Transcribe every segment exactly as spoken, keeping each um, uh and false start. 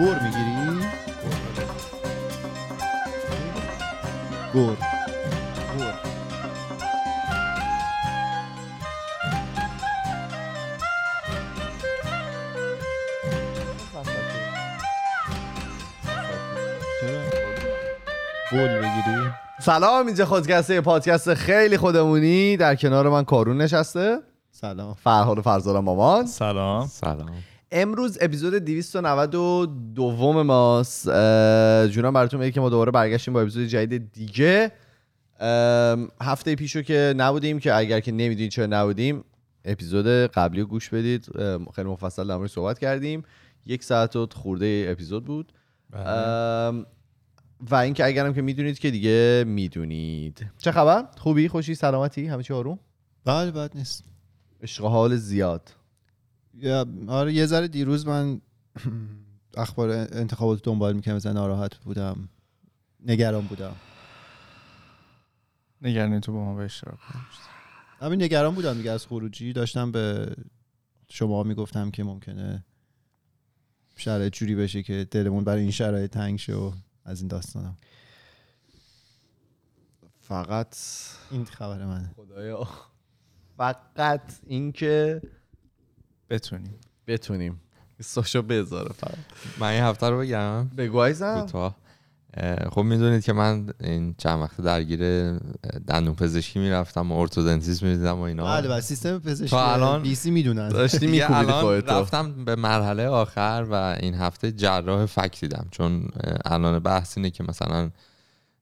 گور میگیری؟ گور گور گل بگیری؟ سلام، اینجا خودکسته، پادکست خیلی خودمونی. در کنار من کارون نشسته. سلام. فرهاد و فرزانه مامان. سلام سلام. امروز اپیزود دویست و نود و دو ماست. جونم براتون میگه که ما دوباره برگشتیم با اپیزود جدید دیگه. هفته پیشو که نبودیم، که اگر که نمیدونید چرا نبودیم اپیزود قبلی رو گوش بدید، خیلی مفصل در موردش صحبت کردیم. یک ساعت و خورده اپیزود بود و اینکه اگرم که میدونید که دیگه میدونید. چه خبر؟ خوبی؟ خوشی؟ سلامتی؟ همه چی آروم؟ بله، بد نیست. عشق حال زیاد. آره، یه ذره دیروز من اخبار انتخابات دنبال میکنم، مثلا ناراحت بودم، نگران بودم. نگرانی تو با ما به اشتراک گذاشت. همین نگران بودم دیگه از خروجی. داشتم به شما میگفتم که ممکنه شرایط جوری بشه که دلمون برای این شرایط تنگ شه و از این داستانم. فقط این خبر منه. خدایا، فقط این که بتونیم بتونیم سوشو بذاره. فقط من این هفته رو بگم بگویزم. خب میدونید که من این چند وقت درگیر دندون پزشکی میرفتم و ارتودنتیست میدیدم و اینا. بله بله، سیستم پزشکی بی سی میدونن. داشتی میکوبید خودتو. رفتم به مرحله آخر و این هفته جراح فک دیدم، چون الان بحث اینه که مثلا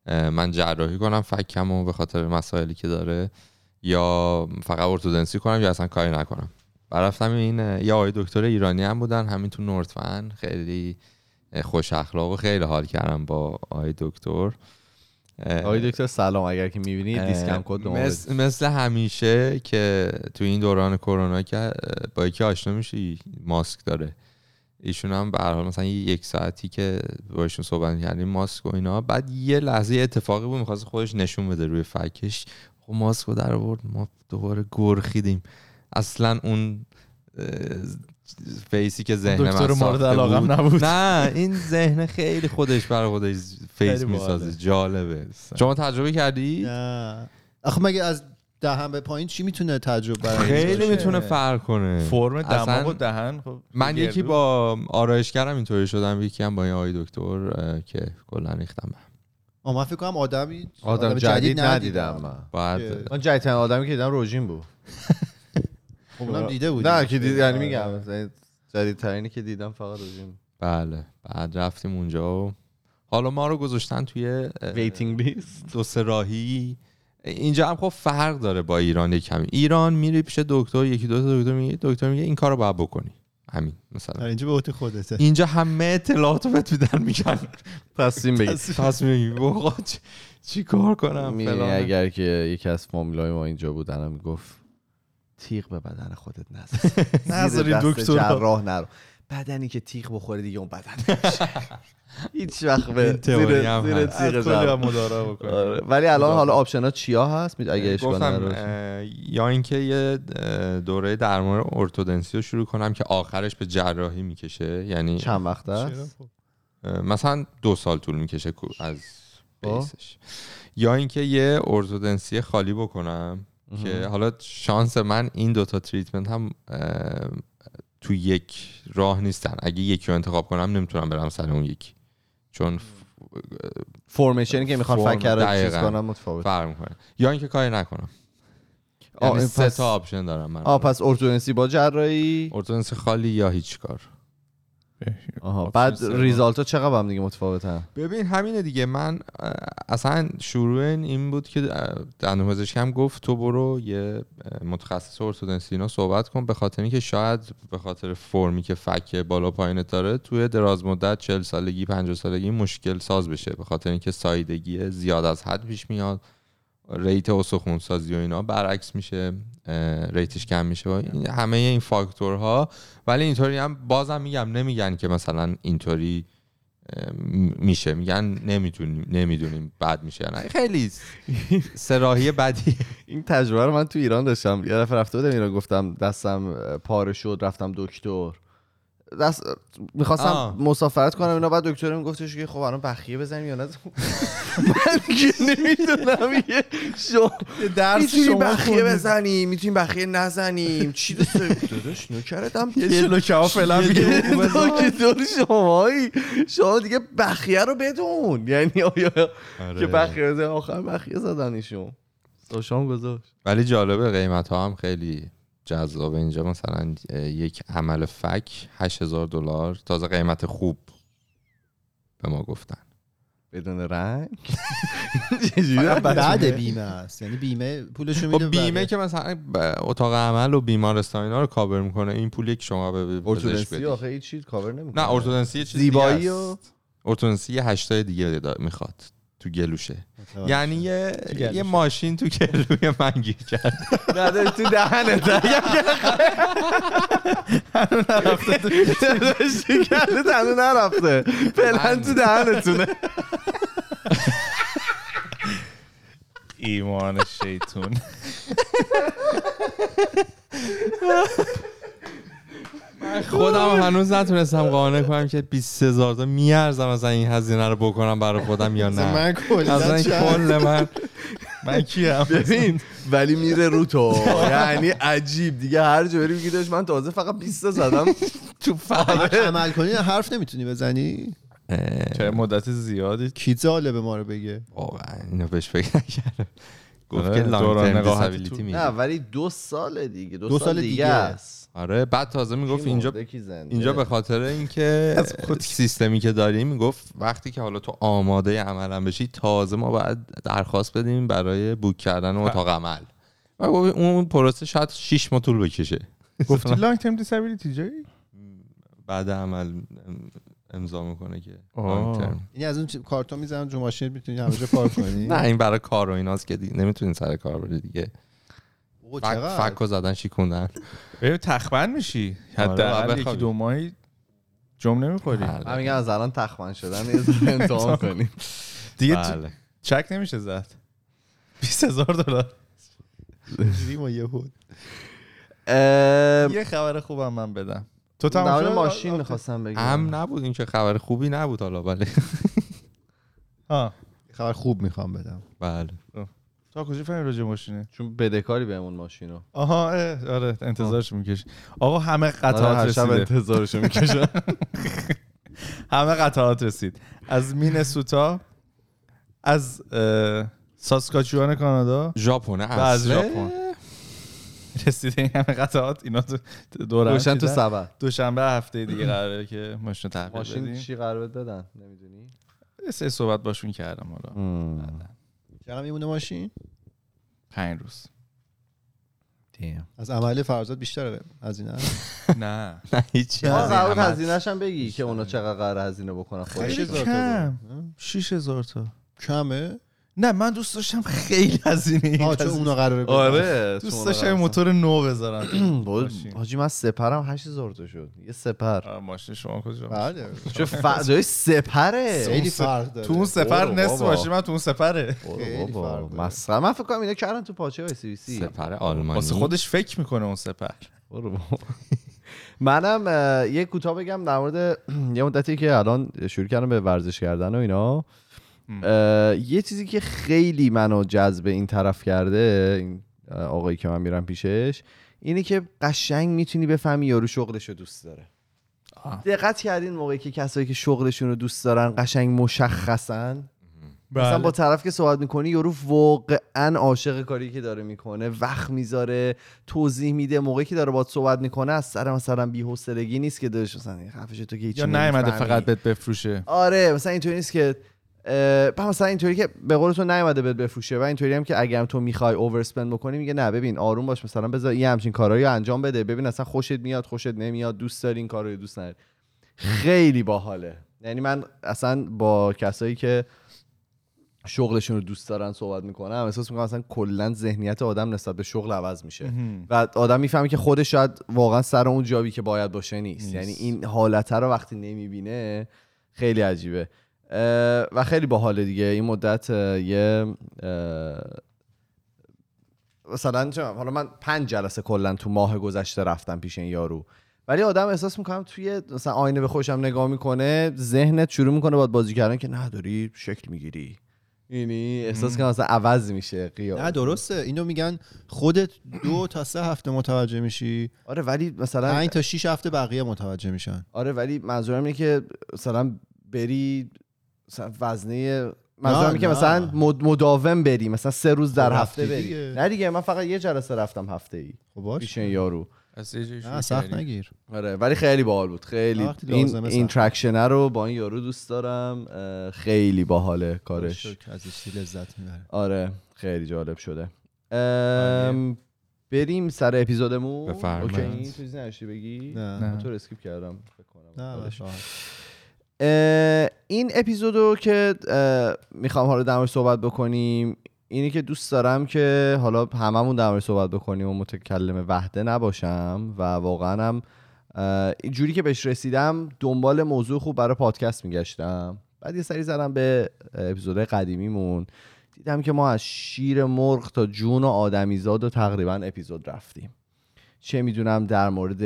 من جراحی کنم فکم و به خاطر مسائلی که داره، یا فقط ارتودنسی کنم یا اصلا کاری نکنم. برفتم این یه آقای دکتر ایرانی هم بودن، همین تو نورتفن، خیلی خوش اخلاق و خیلی حال کردم با آقای دکتر. آقای دکتر سلام، اگر که می‌بینید دیسکم کد رو مثل, مثل همیشه که تو این دوران کرونا که با یکی آشنا میشی ماسک داره. ایشون هم به هر حال مثلا یک ساعتی که باهاشون صحبت کردیم ماسک و اینا، بعد یه لحظه اتفاقی بود می‌خواست خودش نشون بده روی فکش، خب ماسک رو در آورد، ما دوباره گرخیدیم. اصلا اون فیسی که ذهن من ساخته بود نبود. نه، این ذهن خیلی خودش برای خودش فیس میسازه. جالبه. شما تجربه کردی؟ نه. آخه مگه از دهن به پایین چی میتونه تجربه برای خیلی میتونه فرق کنه. فرم دماغ و دهن. خب من یکی با آرایشگرم اینطوری شدم، یکی هم با این آقای دکتر که کلا ریختم. من فکر کنم آدمی آدم, آدم جدید, جدید ندیدم. من بعد من جدیدترین آدمی که دیدم روژین بود. اونم دیده بودی؟ نه که دیدم، یعنی میگم جدیدترینی که دیدم فقط روژین. بله، بعد رفتیم اونجا و حالا ما رو گذاشتن توی ویتینگ لیست، دو سه راهی. اینجا هم خب فرق داره با ایران یه کمی. ایران میری پیش دکتر، یکی دو تا دکتر میگه، دکتر میگه این کارو باید بکنی. همین مثلا. اینجا به عهده خودته. اینجا همه اطلاعاتو بهت میدن، میگن تصمیم بگیر. تصمیم بگیر. بابا چی کار کنم فلان. اگر که یکی از فامیلای ما اینجا بود الان میگفت تیغ به بدن خودت نزن. نذاری دکتر جراح نرو. بدنی که تیغ بخوره دیگه اون بدن نشه. هیچ وقت به زیر زیر تیغ زدن مدارا بکنه. ولی الان حالا آپشن‌ها چیا هست؟ اگه اشکال نره، یا اینکه یه دوره درمان ارتودنسی رو شروع کنم که آخرش به جراحی میکشه. یعنی چند وقت است؟ مثلا دو سال طول میکشه از بیسش. یا اینکه یه ارتودنسی خالی بکنم که حالا شانس من این دوتا تریتمنت هم تو یک راه نیستن. اگه یکی رو انتخاب کنم نمیتونم برم سر اون یکی، چون فرمیشنی که میخوان فکر رو چیز کنم متفاوت فرم کنم. یا اینکه کاری نکنم. یعنی سه تا آپشن دارم من. آه پس ارتودنسی با جراحی، ارتودنسی خالی، یا هیچ کار. آها، بعد ریزالت ها چقدر هم دیگه متفاوته. ببین همینه دیگه. من اصلا شروع این بود که دندون پزشکم گفت تو برو یه متخصص ارتودنسی اینا صحبت کن، به خاطر اینکه شاید به خاطر فرمی که فک بالا پایینت داره توی دراز مدت چهل سالگی پنجاه سالگی مشکل ساز بشه، به خاطر اینکه ساییدگی زیاد از حد پیش میاد، ریت استخوان سازی و اینا برعکس میشه، ریتش کم میشه و این همه این فاکتورها. ولی اینطوری هم بازم میگم نمیگن که مثلا اینطوری میشه، میگن نمیتونیم نمیدونیم بعد میشه یا نه. خیلی سراحی بدی. این تجربه رو من تو ایران داشتم. یه دفعه رفته بودم ایران، گفتم دستم پاره شد، رفتم دکتر، دست میخواستم آه. مسافرت کنم اینا، بعد دکتر میگفتش که خب الان بخیه بزنیم یا نه. من که نمیدونم یه شو درس شما بخیه بزنیم میتونیم بخیه نزنیم چی دوست داشت نکردم چلو کوا فعلا میگه دکتر شمایی شما دیگه بخیه رو بدون، یعنی آیا که بخیه بزن آخر بخیه زدنشون داشام گذاشت. ولی جالبه قیمت ها هم خیلی جذاب. اینجا مثلا یک عمل فک هشت هزار دلار، تازه قیمت خوب به ما گفتن بدون رنگ. بعد بیمه است، یعنی بیمه پولشو میده. بیمه که مثلا اتاق عمل و بیمارستان اینا رو کاور میکنه. این پولی که شما به پزشک بدید آخه هیچ چیز کاور نمیکنه. نه ارتودنسی چیز زیبایی و ارتودنسی هشتای دیگه میخواد تو گلوشه، یعنی یه یه ماشین تو گلوی من گیر کرد. نه تو دهنت هنو نرفته، تو شکلت هنو نرفته، فعلا تو دهنتونه. ایمان شیطون. خودم هنوز نتونستم قانع کنم که بیست و سه هزار تا میارزم مثلا این هزینه رو بکنم برای خودم یا نه. من کلا کل من من کیم ببین، ولی میره رو تو. یعنی عجیب دیگه، هر جا بری میگی داش من تازه فقط بیست زدم تو فقط عمل کنی حرف نمیتونی بزنی چه مدت زیادی. کی جالب به ما رو بگه واقعا اینو بهش فکر نکردم. گفت که لانگ ترم دیسابیلیتی میگه، نه ولی دو سال دیگه دو, دو سال, سال دیگه است. آره بعد تازه میگفت اینجا اینجا به خاطر اینکه سیستمی که داریم میگفت وقتی که حالا تو آماده عملم بشی تازه ما باید درخواست بدیم برای بوک کردن اتاق عمل و گفت اون پروسه شاید شش ماه طول بکشه. گفتی لانگ ترم دیسابیلیتی جی بعد عمل امضا میکنه که این از اون کارتو میزنن جو ماشین میتونی همه جا پارک کنی. نه این برای کار و ایناست که نمیتونین سر کار بری دیگه. فکو زدن شیکوندن ببین تخمن میشی حداقل یکی دو ماهی جمع نمیخوری. من میگم از الان تخمن شدن یه ذره امتحان کنیم دیگه، چک نمیشه زد. بیست هزار دلار ریمو یهود. یه خبر خوبم من بدم تو تمام ماشین می‌خواستم بگم هم نبود، این که خبر خوبی نبود حالا بله. ها خبر خوب میخوام بدم. بله تا کجا فهمی راجع ماشینه چون بدهکاری بهمون ماشینو. آها اه آره انتظارش میکش. آقا همه قطعات رسید، شب انتظارش میکشن. همه قطعات رسید از مینسوتا، از ساسکاچوان کانادا، ژاپن از ژاپن رسیده. این همه قطعات اینا دورم دوشن تو سبت دوشنبه هفته دیگه قراره که ماشین تحویل بدیم. ماشین چی قراره دادن نمیدونی؟ سه صحبت باشون کردم. حالا چقدر میمونه ماشین؟ پنج روز دیم. از عمل فرزاد بیشتره هزینه؟ نه نه هیچی. قرار هزینه‌ش هم بگی که اونا چقدر قراره هزینه بکنن. خیلی کم. شش هزار تا کمه؟ نه من دوست داشتم خیلی هزینه. آه چون اونا قراره بدن. آره دوست داشتم موتور نو بذارم. حاجی من سپرم هشت هزار تا شد. یه سپر. ماشین شما کجا؟ بله. چه فضای سپره. خیلی فرق داره. تو اون سپر نصف ماشین من تو اون سپره. خیلی فرق. مثلا من فکر کنم اینا کردن تو پاچه های سی وی سی. سپر آلمانی. واسه خودش فکر میکنه اون سپر. برو. منم یه کوتاه بگم در مورد یه مدتی که الان شروع کردم به ورزش کردن و اینا. یه چیزی که خیلی منو جذب این طرف کرده، این آقایی که من میرم پیشش، اینه که قشنگ میتونی بفهمی یارو شغلشو دوست داره. دقت کردین موقعی که کسایی که شغلشون رو دوست دارن قشنگ مشخصن؟ بله. مثلا با طرف که صحبت میکنی یارو واقعا عاشق کاری که داره میکنه، وقت میذاره، توضیح میده. موقعی که داره باهات صحبت میکنه از سر مثلا بی‌حوصلگی نیست که داش مثلا خفش تو که هیچ نمی‌فهمی فقط بهت بفروشه. آره مثلا اینطوری نیست که با مثلا اینطوری که به قول تو نیومده بهت بفروشه و اینطوری هم که اگرم تو میخوای اوورسپند بکنی میگه نه ببین آروم باش، مثلا بذار این همچین کارایی انجام بده، ببین اصلا خوشت میاد خوشت نمیاد، دوست داری این کارو دوست نداری. خیلی باحاله. یعنی من اصلا با کسایی که شغلشون رو دوست دارن صحبت میکنم احساس میکنم اصلا کلا ذهنیت آدم نسبت به شغل عوض میشه و آدم میفهمه که خودش شاید واقعا سر اون جایی که باید باشه نیست. یعنی این حالته رو وقتی نمیبینه خیلی عجیبه و خیلی باحال دیگه. این مدت یه مثلا حالا من پنج جلسه کلا تو ماه گذشته رفتم پیش این یارو ولی آدم احساس میکنم توی مثلا آینه به خودش نگاه میکنه، ذهنت شروع میکنه باید بازی کردن که نه داری شکل میگیری، یعنی احساس کنم مثلا عوض میشه قیافه. نه درسته، اینو میگن خودت دو تا سه هفته متوجه میشی. آره ولی مثلا پنج تا شش هفته بقیه متوجه میشن. آره ولی منظورم اینه که مثلا بری مثلا وزنه، منظورم اینه که مثلا مداوم بری، مثلا سه روز در هفته بری. نه دیگه من فقط یه جلسه رفتم هفته‌ای. خب باشه. پیش این یارو نه سخت نگیر. آره ولی خیلی باحال بود، خیلی این اینتراکشنه رو با این یارو دوست دارم، خیلی باحاله کارش، ازش لذت میبرم. آره خیلی جالب شده. بریم سر اپیزودمون. اوکی این چیزی نشی بگی؟ نه تو اسکیپ کردم فکر کنم. نه این اپیزودو که میخوام حالا درموردش صحبت بکنیم اینی که دوست دارم که حالا هممون در موردش صحبت بکنیم و متکلم وحده نباشم و واقعا هم اینجوری که بهش رسیدم دنبال موضوع خوب برای پادکست میگشتم، بعد یه سری زدم به اپیزودهای قدیمیمون، دیدم که ما از شیر مرغ تا جون و آدمیزاد و تقریبا اپیزود رفتیم، چه میدونم در مورد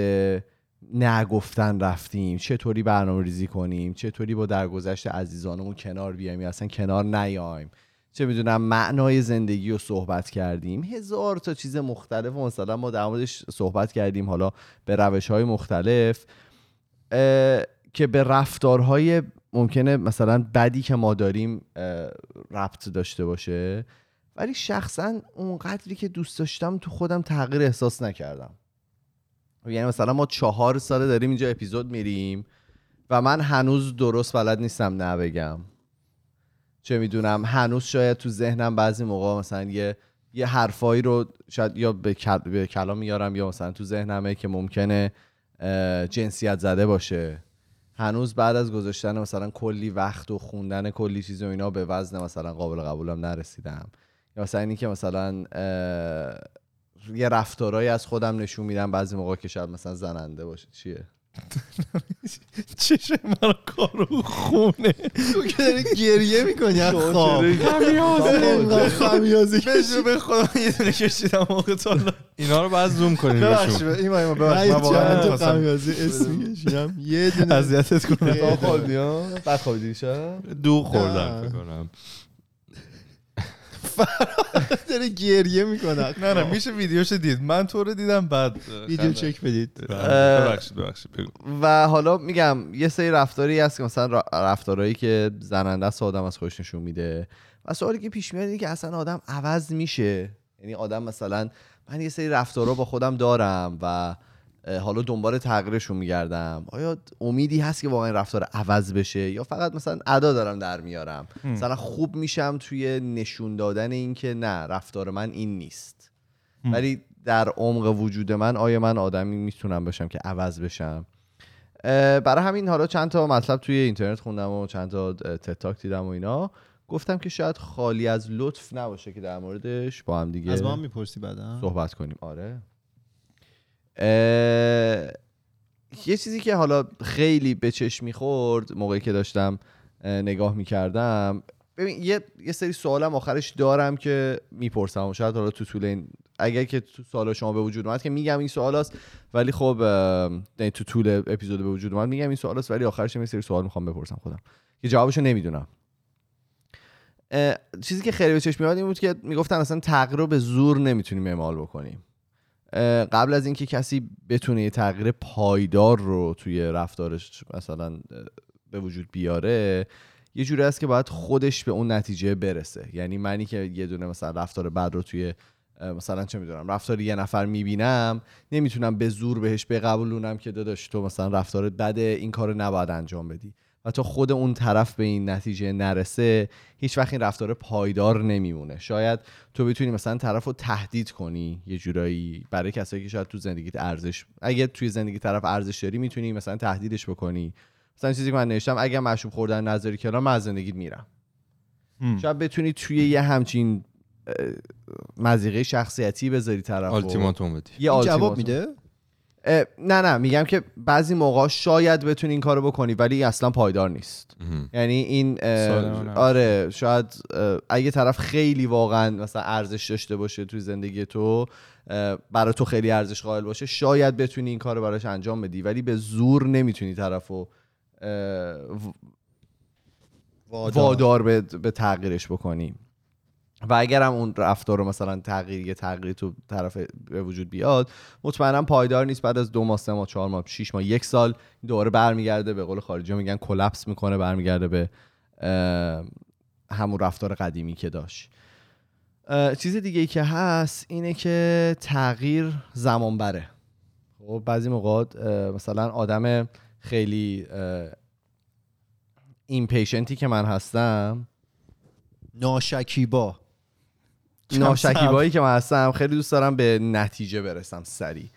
نگفتن رفتیم، چطوری برنامه ریزی کنیم، چطوری با درگذشت عزیزانمون کنار بیایم یا اصلا کنار نیایم، چه میدونم معنای زندگی رو صحبت کردیم، هزار تا چیز مختلف و مثلا ما در موردش صحبت کردیم، حالا به روش‌های مختلف که به رفتارهای ممکنه مثلا بدی که ما داریم ربط داشته باشه. ولی شخصا اونقدری که دوست داشتم تو خودم تغییر احساس نکردم. یعنی مثلا ما چهار ساله داریم اینجا اپیزود میریم و من هنوز درست بلد نیستم نه بگم، چه میدونم هنوز شاید تو ذهنم بعضی موقع مثلا یه یه حرفایی رو شاید یا به, کل... به کلام میارم یا مثلا تو ذهنمه که ممکنه جنسیت زده باشه. هنوز بعد از گذاشتن مثلا کلی وقت و خوندن کلی چیز و اینا به وزن مثلا قابل قبولم نرسیدم، یا مثلا اینی که مثلا یه رفتارایی از خودم نشون میدم بعضی موقع که شاید مثلا زننده باشه. چیه؟ چشم من کارو خونه تو که داری گریه میکنی از خواب خمیازه خمیازه بشه به خدا یه دونه کشیدم موقع تا اینا رو باید زوم کنیم ببخشید ایما ایما ببخشید من واقعا خمیازه اسمی کشیدم یه دونه اذیتت کنم تا خوردی ها بعد خوردی شب دو خوردم فکر کنم داره گریه میکنه. نه نه میشه ویدیوش دید، من تو رو دیدم بعد ویدیو چک بدید. ببخشید ببخشید و حالا میگم یه سری رفتاری هست که مثلا رفتارهایی که زننده است آدم از خودش نشون میده و سوالی که پیش میاد اینه که اصلا آدم عوض میشه. یعنی آدم مثلا من یه سری رفتارا با خودم دارم و حالا دنبال تغییرشون میگردم، آیا امیدی هست که واقعا رفتار عوض بشه یا فقط مثلا ادا دارم در میارم؟ مثلا خوب میشم توی نشون دادن این که نه رفتار من این نیست، ولی در عمق وجود من آیا من آدمی میتونم باشم که عوض بشم؟ برای همین حالا چند تا مطلب توی اینترنت خوندم و چند تا تتاک دیدم و اینا، گفتم که شاید خالی از لطف نباشه که در موردش با هم دیگه از ما هم میپرسی بعدا صحبت کنیم. آره یه چیزی که حالا خیلی به چشم میخورد موقعی که داشتم نگاه میکردم، ببین یه یه سری سوالم آخرش دارم که میپرسم و شاید حالا تو طول این اگر که تو سوالا شما به وجود اومد که میگم این سوالاست، ولی خب تو طول اپیزود به وجود اومد میگم این سوالاست ولی آخرش یه سری سوال میخوام بپرسم خودم که جوابشو نمیدونم. چیزی که خیلی به چشم میاد این بود که میگفتن اصلا تغییر رو به زور نمیتونیم اعمال بکنیم. قبل از اینکه کسی بتونه یه تغییر پایدار رو توی رفتارش مثلا به وجود بیاره، یه جوری است که باید خودش به اون نتیجه برسه. یعنی منی که یه دونه مثلا رفتار بد رو توی مثلا چه میدونم رفتار یه نفر میبینم، نمیتونم به زور بهش بقبولونم که داداش تو مثلا رفتار بده، این کارو نباید انجام بدی، و تا خود اون طرف به این نتیجه نرسه هیچ وقت این رفتار پایدار نمیمونه. شاید تو بتونی مثلا طرف رو تهدید کنی یه جورایی، برای کسایی که شاید تو زندگیت ارزش، اگه توی زندگی طرف ارزش داری میتونی مثلا تهدیدش بکنی. مثلا چیزی که من نوشتم اگه مشروب خوردن نذاری کنار من از زندگیت میرم. هم. شاید بتونی توی یه همچین مزیقه شخصیتی بذاری طرفو، التیماتوم بدی. یه التیماتوم جواب میده؟ نه نه میگم که بعضی موقع شاید بتونی این کارو بکنی ولی اصلا پایدار نیست. یعنی این آره شاید اگه طرف خیلی واقعا مثلا ارزش داشته باشه توی زندگی تو، برای تو خیلی ارزش قائل باشه، شاید بتونی این کارو براش انجام بدی، ولی به زور نمیتونی طرفو وادار به به تغییرش بکنی. و اگر هم اون رفتار رو مثلا تغییر یه تغییر تو طرف به وجود بیاد، مطمئناً پایدار نیست. بعد از دو ماه، سه ماه، چهار ماه، شش ماه، یک سال دوباره برمیگرده، به قول خارجی میگن کلپس میکنه، برمیگرده به همون رفتار قدیمی که داشت. چیز دیگه ای که هست اینه که تغییر زمان بره. خب بعضی موقع مثلا آدم خیلی ایمپیشنتی که من هستم، ناشکیبا ناشکیبایی که من هستم، خیلی دوست دارم به نتیجه برسم سریع.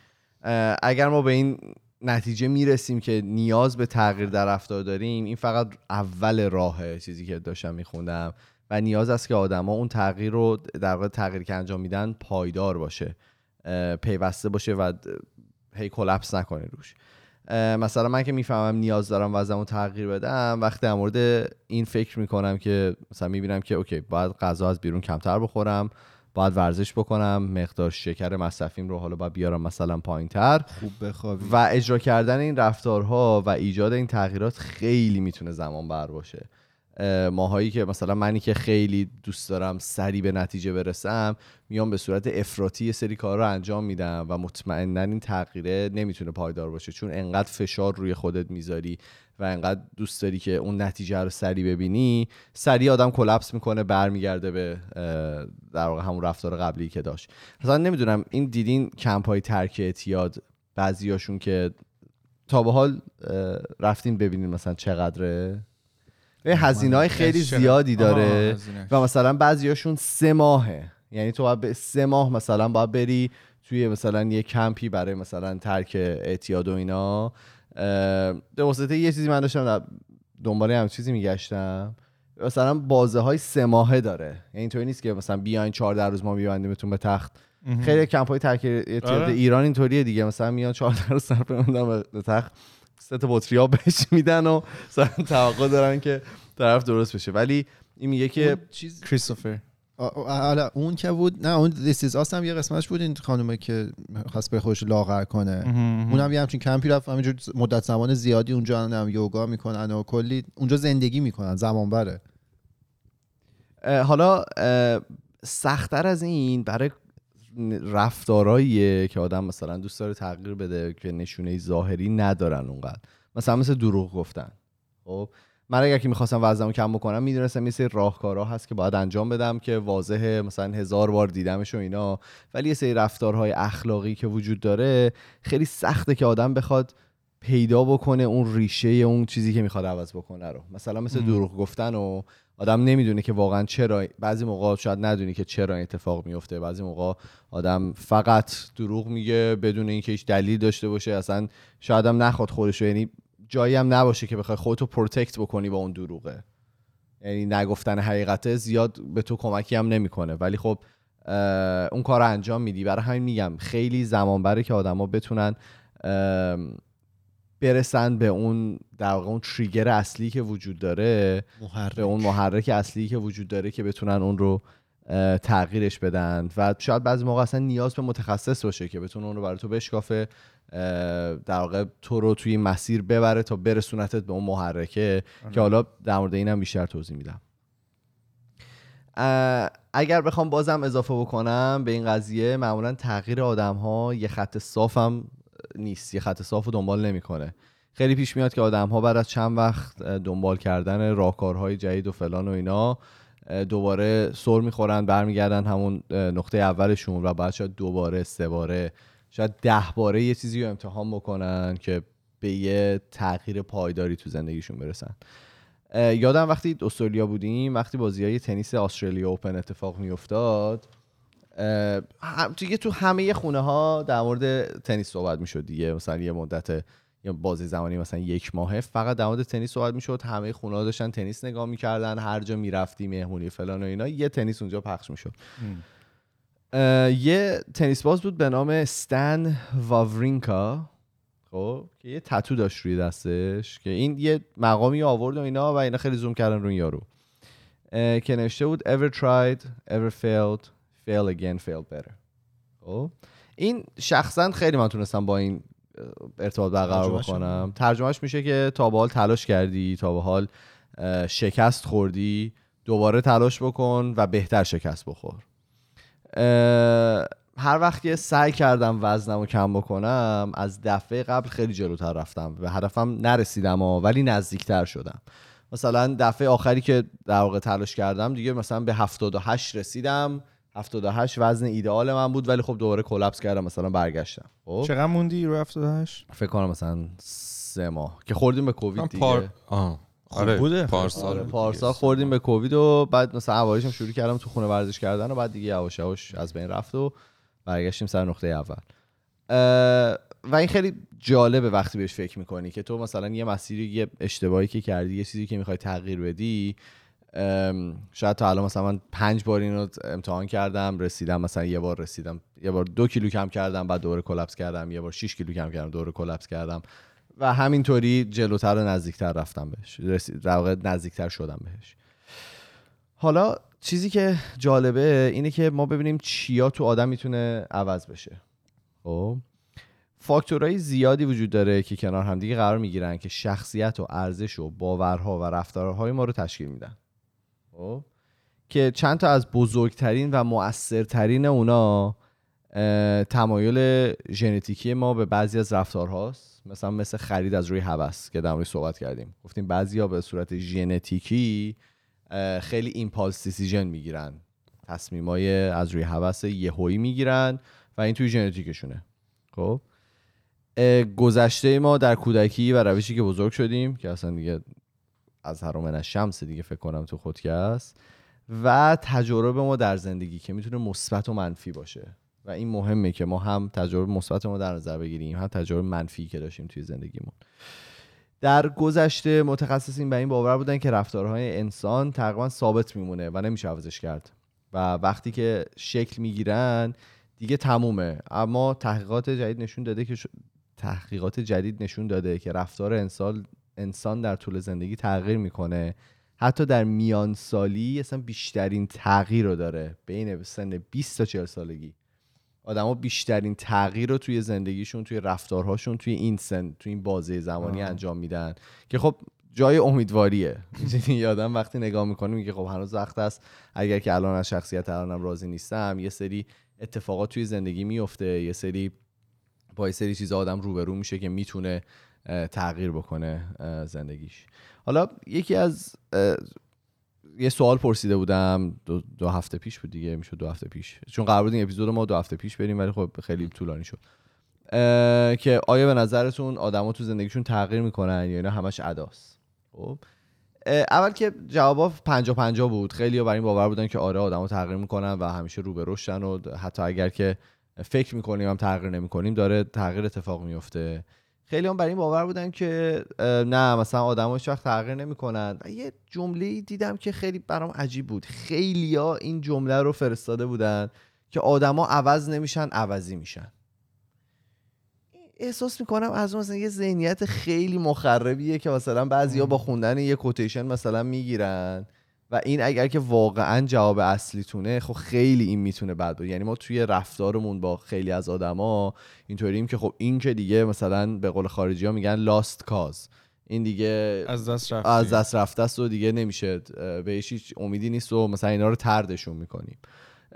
اگر ما به این نتیجه میرسیم که نیاز به تغییر در رفتار داریم، این فقط اول راهه. چیزی که داشتم میخوندم و نیاز است که آدم ها اون تغییر رو در واقع تغییر که انجام میدن پایدار باشه، پیوسته باشه و هی کلپس نکنه روش. مثلا من که میفهمم نیاز دارم وزنمو تغییر بدم، وقتی در مورد این فکر میکنم که مثلا میبینم که اوکی باید غذا از بیرون کمتر بخورم، باید ورزش بکنم، مقدار شکر مصرفیم رو حالا باید بیارم مثلا پایینتر، خوب بخوابیم، و اجرا کردن این رفتارها و ایجاد این تغییرات خیلی میتونه زمان بر باشه. ماهایی که مثلا منی که خیلی دوست دارم سریع به نتیجه برسم، میام به صورت افراطی یه سری کار رو انجام میدم و مطمئناً این تغییره نمیتونه پایدار باشه، چون انقدر فشار روی خودت میذاری و انقدر دوست داری که اون نتیجه رو سریع ببینی، سریع آدم کلاپس میکنه، برمیگرده به در واقع همون رفتار قبلی که داشت. مثلا نمیدونم این دیدین کمپ‌های ترک اعتیاد، بعضیاشون که تا به حال رفتین ببینین مثلا چقدره، هزینه‌های خیلی زیادی داره و مثلا بعضیاشون سه ماهه. یعنی تو باید سه ماه مثلا باید بری توی مثلا یه کمپی برای مثلا ترک اعتیاد و اینا. در واسطه یه چیزی من داشتم دنباله هم چیزی میگشتم، مثلا بازه‌های سه ماهه داره. یعنی تو نیست که مثلا بیاین چهارده روز ما میبندیمتون به تخت. خیلی کمپ‌های ترک اعتیاد ایران اینطوریه دیگه، مثلا میان چهارده روز صرف می‌مونن به تخت، سه تا بطری آب بهش میدن و مثلا توقع دارن که طرف درست بشه. ولی این میگه که چیز کریستوفر حالا اون که بود، نه اون This Is Us هم یه قسمتش بود، این خانومه که خواست به خودش لاغر کنه، اونم یه همچین کمپی رفت، همینجور مدت زمان زیادی اونجا هم یوگا میکنن و کلی اونجا زندگی میکنن، زمان بره. حالا سخت‌تر از این برای رفتارهاییه که آدم مثلا دوست داره تغییر بده که نشونه ظاهری ندارن اونقدر، مثلا مثل دروغ گفتن. خب من اگر که میخواستم وزنمو کم بکنم، میدونستم یه سری راهکارها هست که باید انجام بدم که واضحه، مثلا هزار بار دیدمش و اینا، ولی یه سری رفتارهای اخلاقی که وجود داره خیلی سخته که آدم بخواد پیدا بکنه اون ریشه اون چیزی که میخواد عوض بکنه رو. مثلا مثل دروغ گفتن و آدم نمیدونه که واقعا چرا، بعضی موقع شاید ندونی که چرا اتفاق میفته، بعضی موقع آدم فقط دروغ میگه بدون اینکه هیچ دلیل داشته باشه، اصلا شاید هم نخواد خودش، یعنی جایی هم نباشه که بخوای خودتو پروتکت بکنی با اون دروغه. یعنی نگفتن حقیقته زیاد به تو کمکی هم نمیکنه، ولی خب اون کارو انجام میدی. برای همین میگم خیلی زمان بره که آدما بتونن برسن به اون در واقع اون تریگر اصلی که وجود داره، محرک. به اون محرک اصلی که وجود داره که بتونن اون رو تغییرش بدن. و شاید بعضی موقع اصلا نیاز به متخصص باشه که بتونه اون رو برای تو بشکافه، در واقع تو رو توی مسیر ببره تا برسونتت به اون محرکه. آره. که حالا در مورد اینم بیشتر توضیح میدم. اگر بخوام بازم اضافه بکنم به این قضیه، معمولا تغییر آدم‌ها یه خط صافم نیست، یه خط صاف رو دنبال نمیکنه. خیلی پیش میاد که آدم ها بعد از چند وقت دنبال کردن راهکارهای جدید و فلان و اینا دوباره سر میخورن، برمیگردن همون نقطه اولشون و بعد شاید دوباره، سه باره، شاید ده باره یه چیزی رو امتحان بکنن که به یه تغییر پایداری تو زندگیشون برسن. یادم وقتی استرالیا بودیم، وقتی بازی‌های تنیس استرالیا اوپن اتفاق میافتاد، دیگه تو همه خونه ها در مورد تنیس صحبت میشد دیگه. مثلا یه مدت یا بازی زمانی مثلا یک ماهه فقط در مورد تنیس صحبت میشد، همه خونه ها داشتن تنیس نگاه میکردن، هر جا میرفتی مهمونی فلان و اینا یه تنیس اونجا پخش میشد. یه تنیس باز بود به نام استن واورینکا، خب که یه تتو داشت روی دستش که این یه مقامی آورد و اینا و اینا خیلی زوم کردن روی یارو که نوشته بود ever tried ever failed fail again fail better. خب این شخصا خیلی من تونستم با این ارتباط برقرار بکنم. ترجمهش میشه که تا به حال تلاش کردی، تا به حال شکست خوردی، دوباره تلاش بکن و بهتر شکست بخور. هر وقت یه سعی کردم وزنمو کم بکنم از دفعه قبل خیلی جلوتر رفتم، به هدفم نرسیدم ولی نزدیکتر شدم. مثلا دفعه آخری که در واقع تلاش کردم دیگه مثلا به هفتاد و هشت رسیدم، هفتاد و هشت وزن ایدئال من بود ولی خب دوباره کلاپس کردم، مثلا برگشتم. خب چقدر موندی رو هفتاد و هشت؟ فکر کنم مثلا سه ماه که خوردیم به کووید دیگه. پار... آه. آره بوده پارسال پارسال خوردیم به کووید و بعد مثلا اوایلش هم شروع کردم تو خونه ورزش کردن و بعد دیگه یواش یواش از بین رفت و برگشتیم سر نقطه اول. و این خیلی جالبه وقتی بهش فکر میکنی که تو مثلا یه مسیری، یه اشتباهی که کردی، یه چیزی که میخوای تغییر بدی، شاید تا الان مثلا من پنج بار اینو امتحان کردم، رسیدم، مثلا یه بار رسیدم، یه بار دو کیلو کم کردم بعد دوباره کلاپس کردم، یه بار شش کیلو کم کردم دوباره کلاپس کردم و همینطوری جلوتر و نزدیکتر رفتم بهش، در واقع نزدیکتر شدم بهش. حالا چیزی که جالبه اینه که ما ببینیم چیا تو آدم میتونه عوض بشه. خب فاکتورهای زیادی وجود داره که کنار همدیگه قرار میگیرن که شخصیت و ارزش و باورها و رفتارهای ما رو تشکیل میدن. خب که چند تا از بزرگترین و مؤثرترین اونا تمایل ژنتیکی ما به بعضی از رفتارهاست، مثلا مثل خرید از روی هوس که در موردش صحبت کردیم. گفتیم بعضیا به صورت ژنتیکی خیلی ایمپالس دیسیژن میگیرن، تصمیمای از روی هوس یهویی میگیرن و این توی ژنتیکشونه. خب گذشته ما در کودکی و روشی که بزرگ شدیم که اصلا دیگه از هرمن شمس دیگه فکر کنم تو خودکست، و تجارب ما در زندگی که میتونه مثبت و منفی باشه و این مهمه که ما هم تجارب مثبت ما در نظر بگیریم هم تجارب منفی که داشتیم توی زندگیمون. در گذشته متخصصین به این باور بودن که رفتارهای انسان تقریبا ثابت میمونه و نمیشه عوضش کرد و وقتی که شکل میگیرن دیگه تمومه. اما تحقیقات جدید نشون داده که ش... تحقیقات جدید نشون داده که رفتار انسان انسان در طول زندگی تغییر میکنه، حتی در میان سالی اصلا بیشترین تغییر رو داره. بین سن بیست تا چهل سالگی آدما بیشترین تغییر رو توی زندگیشون، توی رفتارهاشون، توی این سن، توی این بازه زمانی آه. انجام میدن که خب جای امیدواریه. یادم وقتی نگاه میکنیم میگه خب هنوز وقت است، اگر که الان از شخصیت الانم راضی نیستم یه سری اتفاقات توی زندگی میفته، یه سری با یه سری چیزا آدم روبرو میشه که میتونه تغییر بکنه زندگیش. حالا یکی از یه سوال پرسیده بودم دو, دو هفته پیش بود دیگه، میشد دو هفته پیش چون قرار بود این اپیزود ما دو هفته پیش بریم ولی خب خیلی طولانی شد، که آیا به نظرتون آدما تو زندگیشون تغییر میکنن یا اینا همش اداست؟ خب اول که جوابا پنجاه پنجاه بود، خیلی‌ها بر این باور بودن که آره آدما تغییر میکنن و همیشه رو به رشدن و حتی اگر که فکر میکنیم هم تغییر نمیکنیم داره تغییر اتفاق میفته. خیلی هم بر این باور بودن که نه مثلا آدم‌ها هیچ وقت تغییر نمی‌کنن. یه جمله‌ای دیدم که خیلی برام عجیب بود، خیلی‌ها این جمله رو فرستاده بودن که آدم‌ها عوض نمیشن، عوضی میشن. احساس میکنم از مثلا یه ذهنیت خیلی مخربیه که مثلا بعضیا با خوندن یه کوتیشن مثلا میگیرن و این اگر که واقعا جواب اصلیتونه خب خیلی این میتونه بد باشه. یعنی ما توی رفتارمون با خیلی از آدما اینطوریم که خب این که دیگه مثلا به قول خارجی‌ها میگن لاست کاز، این دیگه از دست رفته از دست رفته است و دیگه نمیشه بهش هیچ امیدی نیست و مثلا اینا رو طردشون میکنیم.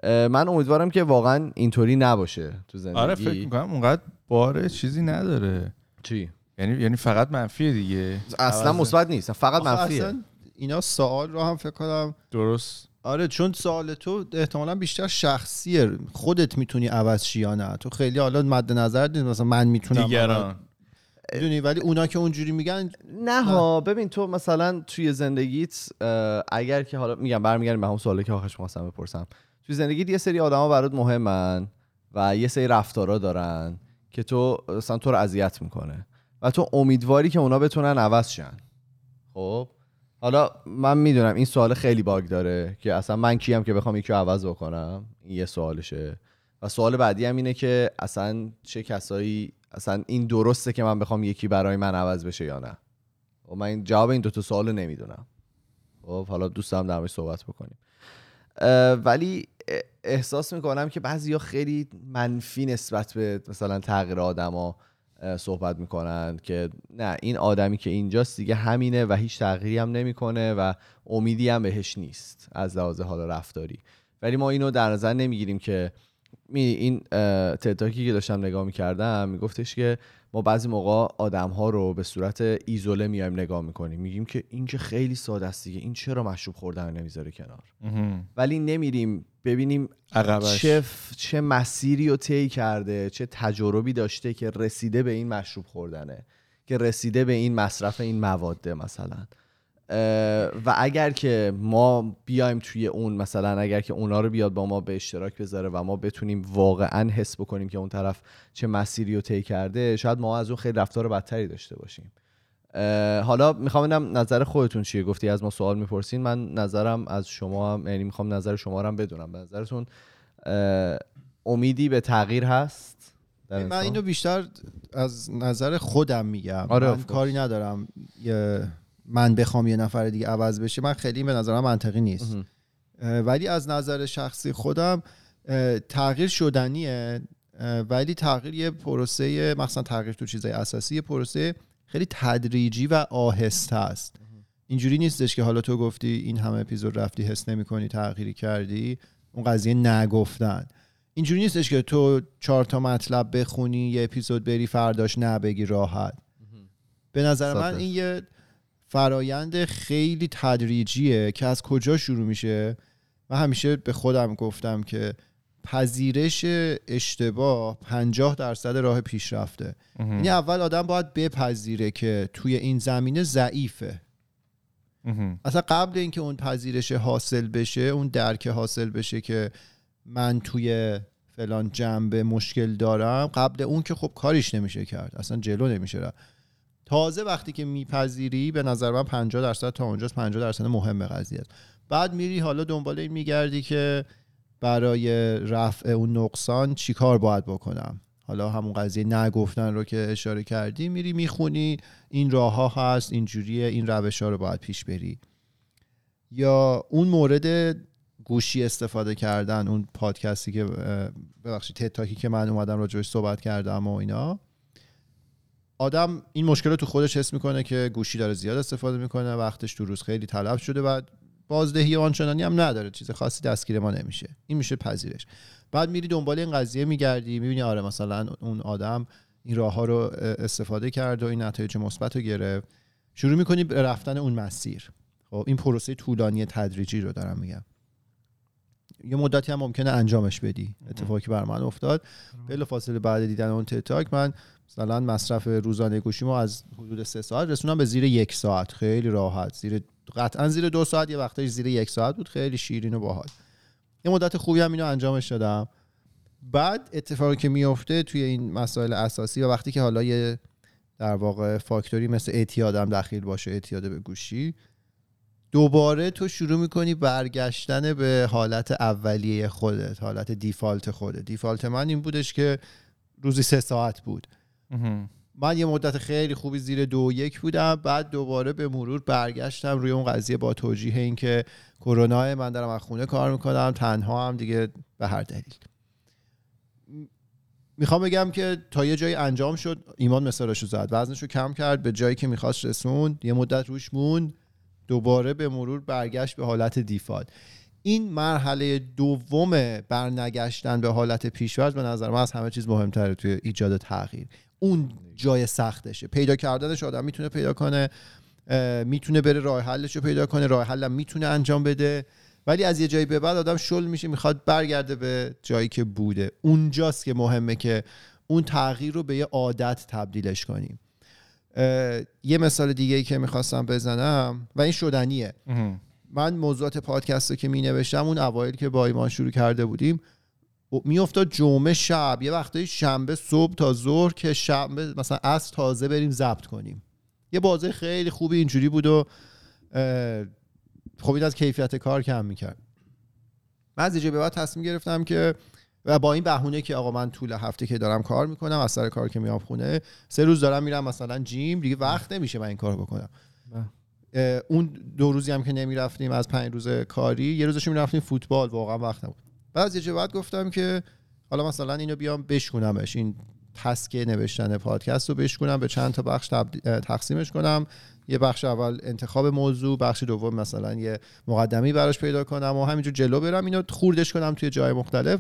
من امیدوارم که واقعا اینطوری نباشه تو زندگی. آره فکر میکنم اونقدر بار چیزی نداره. چی؟ یعنی یعنی فقط منفیه دیگه، اصلا مثبت نیست، فقط منفیه. اصلا اینا سوال رو هم فکر کنم درست. آره چون سوال تو احتمالاً بیشتر شخصیه، خودت میتونی عوض شی یا نه. تو خیلی حالا مد نظر دید مثلا من میتونم دیگران میدونی، ولی اونا که اونجوری میگن نه ها. ببین تو مثلا توی زندگیت اگر که حالا میگم برمیگردم به همون سوالی که آخرش می‌خواستم بپرسم، توی زندگیت یه سری آدما برات مهمن و یه سری رفتارا دارن که تو مثلا تو رو اذیت میکنه و تو امیدواری که اونا بتونن عوض شن. خب حالا من میدونم این سوال خیلی باگ داره که اصلا من کیم که بخوام یکی رو عوض بکنم، این یه سوالشه. و سوال بعدی هم اینه که اصلا چه کسایی، اصلا این درسته که من بخوام یکی برای من عوض بشه یا نه؟ و من جواب این دو تا سوالو نمیدونم. خب حالا دوستام در موردش صحبت بکنیم. ولی احساس میکنم که بعضیا خیلی منفی نسبت به مثلا تغییر آدما صحبت میکنن که نه این آدمی که اینجاست دیگه همینه و هیچ تغییری هم نمیکنه و امیدی هم بهش نیست از لحاظ حالا رفتاری. ولی ما اینو در نظر نمیگیریم که این تدتاکی که داشتم نگاه میکردم میگفتش که ما بعضی موقع آدم‌ها رو به صورت ایزوله میایم نگاه میکنیم، میگیم که این که خیلی ساده است دیگه، این چرا مشروب خوردن نمیذاره کنار؟ ولی نمیریم ببینیم چه چه مسیری رو طی کرده، چه تجربی داشته که رسیده به این مشروب خوردنه، که رسیده به این مصرف این مواد مثلا. و اگر که ما بیایم توی اون، مثلا اگر که اونا رو بیاد با ما به اشتراک بذاره و ما بتونیم واقعا حس بکنیم که اون طرف چه مسیری رو طی کرده، شاید ما از اون خیلی رفتار بدتری داشته باشیم. حالا میخوام ببینم نظر خودتون چیه، گفتی از ما سوال میپرسین، من نظرم از شما هم، یعنی میخوام نظر شما رو هم بدونم. به نظرتون امیدی به تغییر هست؟ من اینو بیشتر از نظر خودم میگم. آره، من کاری ندارم یه من بخوام یه نفر دیگه عوض بشه، من خیلی به نظرم منطقی نیست. ولی از نظر شخصی خودم تغییر شدنیه، ولی تغییر یه پروسه، مثلا تغییر تو چیزای اساسی یه پروسه خیلی تدریجی و آهسته است. اینجوری نیستش که حالا تو گفتی این همه اپیزود رفتی حس نمی‌کنی تغییری کردی، اون قضیه نگفتن. اینجوری نیستش که تو چهار تا مطلب بخونی یه اپیزود بری فرداش نبگی راحت. به نظر من این یه فرایند خیلی تدریجیه که از کجا شروع میشه. من همیشه به خودم گفتم که پذیرش اشتباه پنجاه درصد راه پیشرفته. یعنی اول آدم باید بپذیره که توی این زمینه ضعیفه. اصلا قبل اینکه اون پذیرش حاصل بشه، اون درک حاصل بشه که من توی فلان جنبه مشکل دارم، قبل اون که خب کاریش نمیشه کرد، اصلا جلو نمیشه رفت. تازه وقتی که میپذیری، به نظر من پنجاه درصد تا اونجاست، پنجاه درصد مهمه قضیه است. بعد میری حالا دنبال این میگردی که برای رفع اون نقصان چیکار باید بکنم. حالا همون قضیه نگفتن رو که اشاره کردی، میری میخونی این راه ها هست، این جوریه، این روش ها رو باید پیش بری. یا اون مورد گوشی استفاده کردن، اون پادکستی که ببخشید تد تاکی که من اومدم راجعش صحبت کردم و اینا، آدم این مشکل رو تو خودش حس میکنه که گوشی داره زیاد استفاده میکنه، وقتش تو روز خیلی تلف شده و بازدهی آنچنانی هم نداره، چیز خاصی دستگیر ما نمیشه. این میشه پذیرش. بعد میری دنبال این قضیه میگردی، میبینی آره مثلا اون آدم این راه ها رو استفاده کرد و این نتایج مثبت رو گرفت، شروع میکنی به رفتن اون مسیر. خب این پروسه طولانی تدریجی رو دارم میگم. یه مدتی هم ممکنه انجامش بدی. اتفاقی بر من افتاد، بلافاصله بعد دیدن اون تیتاک من مثلا مصرف روزانه گوشیمو از حدود سه ساعت رسوندم به زیر یک ساعت، خیلی راحت، زیر قطعا زیر دو ساعت، یه وقتایی زیر یک ساعت بود، خیلی شیرین و باحال. یه مدت خوبی هم اینو انجامش دادم. بعد اتفاقی که میفته توی این مسائل اساسی و وقتی که حالا یه در واقع فاکتوری مثل اعتیادم دخیل باشه، اعتیاد به گوشی، دوباره تو شروع میکنی برگشتن به حالت اولیه خودت، حالت دیفالت خودت. دیفالت من این بودش که روزی سه ساعت بود. من یه مدت خیلی خوبی زیر دو یک بودم، بعد دوباره به مرور برگشتم روی اون قضیه با توجیه این که کرونا، من دارم از خونه کار میکنم، تنها هم دیگه، به هر دلیل. میخوام بگم که تا یه جایی انجام شد، ایمان مثالشو زد، وزنشو کم کرد، به جایی که میخواست رسوند، یه مدت روش مون، دوباره به مرور برگشت به حالت دیفالت. این مرحله دوم برنگشتن به حالت پیش‌ورز به نظر من از همه چیز مهمتره توی ایجاد تغییر. اون جای سختشه، پیدا کردنش آدم میتونه پیدا کنه، میتونه بره راه حلش رو پیدا کنه، راه حلم میتونه انجام بده، ولی از یه جایی به بعد آدم شل میشه، میخواد برگرده به جایی که بوده. اونجاست که مهمه که اون تغییر رو به یه عادت تبدیلش کنیم. یه مثال دیگه‌ای که میخواستم بزنم و این شدنیه، من موضوعات پادکست رو که مینوشتم، اون اوایل که با ایمان شروع کرده بودیم، میافتاد جمعه شب، یه وقتایی شنبه صبح تا ظهر که شنبه مثلا عصر تازه بریم ضبط کنیم. یه بازه خیلی خوبی اینجوری بود و خب این از کیفیت کار کم میکرد. من از اینجا به بعد تصمیم گرفتم که و با این بهونه که آقا من طول هفته که دارم کار میکنم، از سر کار که میام خونه، سه روز دارم میرم مثلا جیم، دیگه وقت نمیشه من این کارو بکنم. اون دو روزی هم که نمیرفتیم از پنج روز کاری، یه روزش میرفتیم فوتبال، واقعا وقت نبود. بعد یه جواد گفتم که حالا مثلا اینو بیام بشکونمش، این تسک نوشتن پادکست رو بشکونم، به چند تا بخش تقسیمش کنم. یه بخش اول انتخاب موضوع، بخش دوم مثلا یه مقدمه‌ای براش پیدا کنم و همینجور جلو برم، اینو خوردش کنم توی جای مختلف.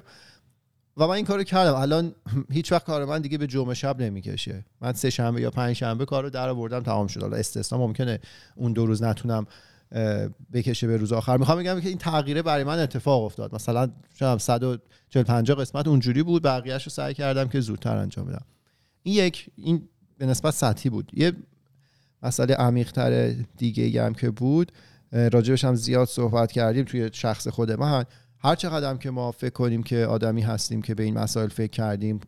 و من این کارو کردم. الان هیچ وقت کار من دیگه به جمعه شب نمیکشه. من سه شنبه یا پنج شنبه کارو در آوردم، تمام شد. حالا استثنا ممکنه اون دو روز نتونم بکشه به روز آخر. میخوام بگم که این تغییره برای من اتفاق افتاد. مثلا شب صد و چهل پنج قسمت اونجوری بود، بقیه‌اشو سعی کردم که زودتر انجام بدم. این یک، این به نسبت سطحی بود. یه مسئله عمیق‌تر دیگه‌ای هم که بود، راجبش هم زیاد صحبت کردیم توی شخص خود من. هر چقدر هم که ما فکر کنیم که آدمی هستیم که به این مسائل فکر کردیم،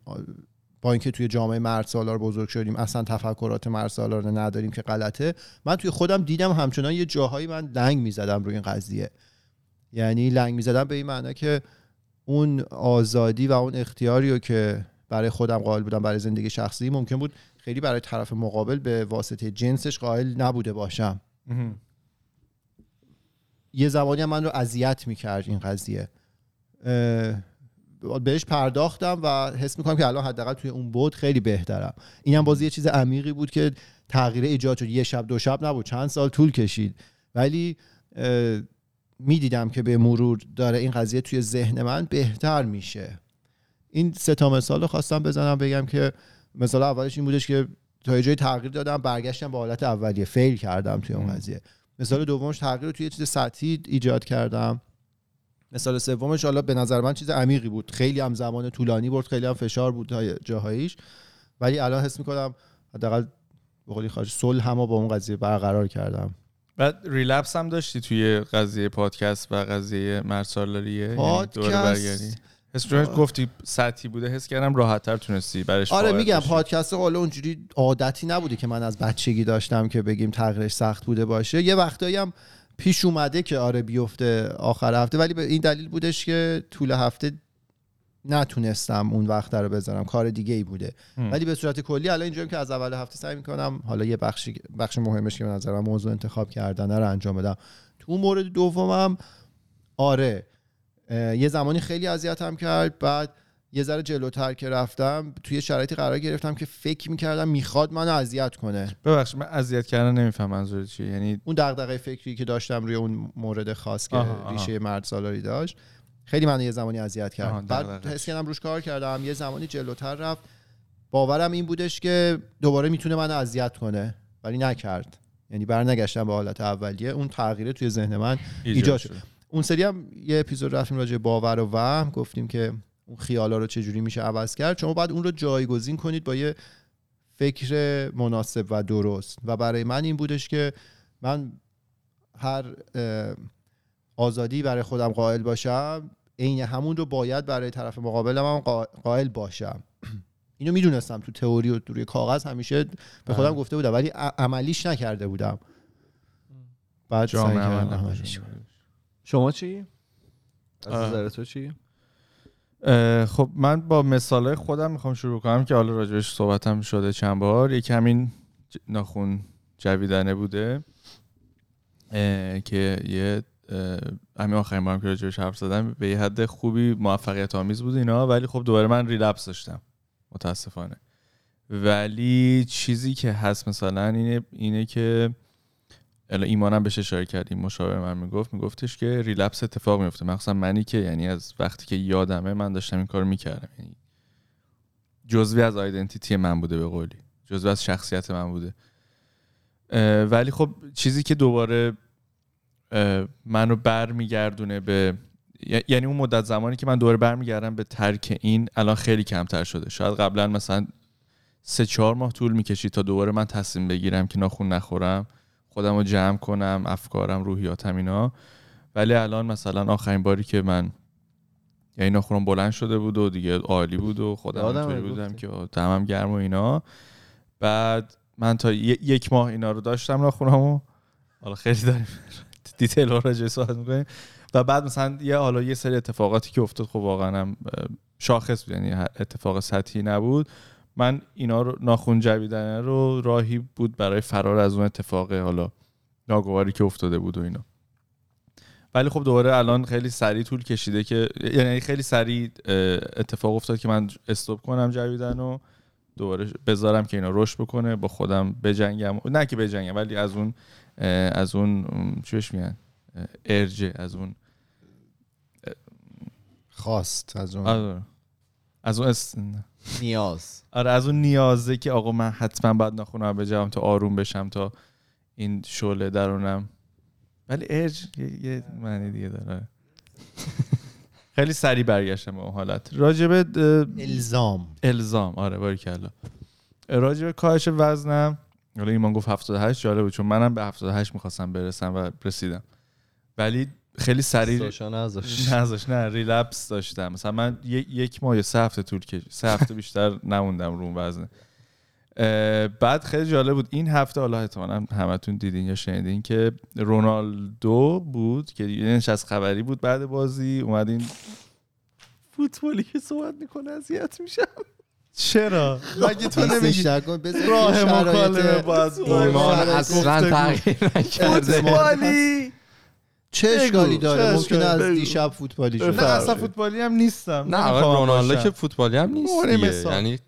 با اینکه توی جامعه مردسالار بزرگ شدیم، اصلا تفکرات مردسالار رو نداریم، که غلطه. من توی خودم دیدم همچنان یه جاهایی من لنگ میزدم روی این قضیه. یعنی لنگ میزدم به این معنا که اون آزادی و اون اختیاری رو که برای خودم قائل بودم برای زندگی شخصی، ممکن بود خیلی برای طرف مقابل به واسطه جنسش قائل نبوده باشم. یه زمانی هم من رو اذیت میکرد این قضیه. بهش پرداختم و حس میکنم که الان حداقل توی اون بود خیلی بهترم. این هم بازی یه چیز عمیقی بود که تغییر ایجاد شد. یه شب دو شب نبود، چند سال طول کشید، ولی میدیدم که به مرور داره این قضیه توی ذهن من بهتر میشه. این سه تا مثال رو خواستم بزنم بگم که مثال اولش این بودش که تا یه جای تغییر دادم، برگشتم به حالت اولیه، فیل کردم توی اون قضیه. مثال دومش تغییر رو توی یه چیز سطحی ایجاد کردم. مثال سومش حالا به نظر من چیز عمیقی بود، خیلی هم زمان طولانی برد، خیلی هم فشار بود جاهاییش، ولی الان حس میکنم حداقل به قولی خارج صلح هم با اون قضیه برقرار کردم. بعد ریلپس هم داشتی توی قضیه پادکست و قضیه مرسالریه، پادکست... یعنی دوباره برگردی. حس آه... گفتی سطحی بوده، حس کردم راحت‌تر تونستی برش. آره میگم پادکست قاله اونجوری عادتی نبوده که من از بچگی داشتم که بگیم تغییرش سخت بوده باشه. یه وقتایی هم پیش اومده که آره بیفته آخر هفته، ولی به این دلیل بودش که طول هفته نتونستم اون وقت رو بذارم، کار دیگه ای بوده. ام. ولی به صورت کلی الان اینجوریه که از اول هفته سعی میکنم حالا یه بخش بخش مهمش که به نظر من موضوع انتخاب کردن رو انجام بدم. تو مورد دومم آره یه زمانی خیلی اذیتم کرد، بعد یه ذره جلوتر که رفتم توی شرایطی قرار گرفتم که فکر می‌کردم میخواد منو اذیت کنه. ببخشید من اذیت کردن نمیفهم منظور چیه، یعنی اون دغدغه فکری که داشتم روی اون مورد خاص که آها، آها. ریشه مردسالاری داشت، خیلی منو یه زمانی اذیت کرد. بعد حس کردم روش کار کردم، یه زمانی جلوتر رفت، باورم این بودش که دوباره میتونه منو اذیت کنه، ولی نکرد. یعنی برنگشتم به حالت اولیه. اون تغییره توی ذهن من ایجاد شد. اون سری هم یه اپیزود رفتیم راجع باور و وهم، گفتیم که اون خیالا رو چجوری میشه عوض کرد. شما باید اون رو جایگزین کنید با یه فکر مناسب و درست. و برای من این بودش که من هر آزادی برای خودم قائل باشم، عین همون رو باید برای طرف مقابلم هم قائل باشم. اینو میدونستم، تو تئوری و روی کاغذ همیشه به خودم گفته بودم، ولی عملیش نکرده بودم. بعد سعی کردم عملیش کنم. شما چی؟ از نظر تو چی؟ خب من با مثالای خودم میخوام شروع کنم که حالا راجعش صحبتم شده چند بار. یکی همین ناخون جویدنه بوده که یه همین آخرین بارم که راجعش حرف زدم به یه حد خوبی موفقیت آمیز بود اینا، ولی خب دوباره من ریلپس داشتم متاسفانه. ولی چیزی که هست مثلا اینه, اینه که الا ایمانم بهش اشاره کردیم، مشابه من میگفت میگفتش که ریلپس اتفاق میفته، مخصوصا منی که یعنی از وقتی که یادمه من داشتم این کارو میکردم، یعنی جزوی از آیدنتیتی من بوده، به قولی جزوی از شخصیت من بوده. ولی خب چیزی که دوباره منو برمیگردونه به، یعنی اون مدت زمانی که من دوباره برمیگردم به ترک این، الان خیلی کمتر شده. شاید قبلا مثلا سه چهار ماه طول میکشید تا دوباره من تصمیم بگیرم که ناخون نخورم، خودم رو جمع کنم، افکارم، روحیاتم اینا. ولی الان مثلا آخرین باری که من یعنی ناخونم بلند شده بود و دیگه عالی بود و خودم اینطوری بودم که دمم گرم و اینا. بعد من تا یک ماه اینا رو داشتم ناخونمو. حالا خیلی داریم دیتیل ها راجع صحبت می‌کنیم و بعد مثلا یه حالا یه سری اتفاقاتی که افتاد خب واقعا هم شاخص بود، یعنی اتفاق سطحی نبود. من اینا رو ناخون جویدن رو راهی بود برای فرار از اون اتفاق حالا ناگواری که افتاده بود و اینا. ولی خب دوباره الان خیلی سریع طول کشیده که یعنی خیلی سریع اتفاق افتاد که من استوب کنم جویدن رو، دوباره بذارم که اینا روش بکنه، با خودم بجنگم، نه که بجنگم ولی از اون از اون چیش میگن ارجه، از اون خواست، از اون از اون است... نیاز، آره از اون نیازه که آقا من حتما باید ناخنم بجوم تا آروم بشم، تا این شعله درونم. ولی ارج یه, یه معنی دیگه داره. خیلی سریع برگشتم به اون حالت. راجبه الزام الزام آره باریکلا. راجبه کاهش وزنم، حالا ایمان گفت هفتاد و هشت، جالب بود چون منم به هفتاد و هشت می‌خواستم برسم و رسیدم، ولی خیلی سریع نذاش نذاش نه ریلپس داشتم. مثلا من یک ماه یا سه هفته طول کشید، سه هفته بیشتر نموندم رو وزن. بعد خیلی جالب بود این هفته، حالا احتمالاً همتون دیدین یا شنیدین که رونالدو بود که یه نشست خبری بود بعد بازی، اومد این فوتبالی که صحبت میکنه اذیت میشم چرا؟ مگه تو نمیگی راه مکالمه باز ایمان اصلا تغییر نکرده؟ فوتبالی چه اشکالی داره؟ ممکنه از دیشب فوتبالی شده. نه اصلا فوتبالی هم نیستم، نه آقا رونالدو که فوتبالی هم نیست، یعنی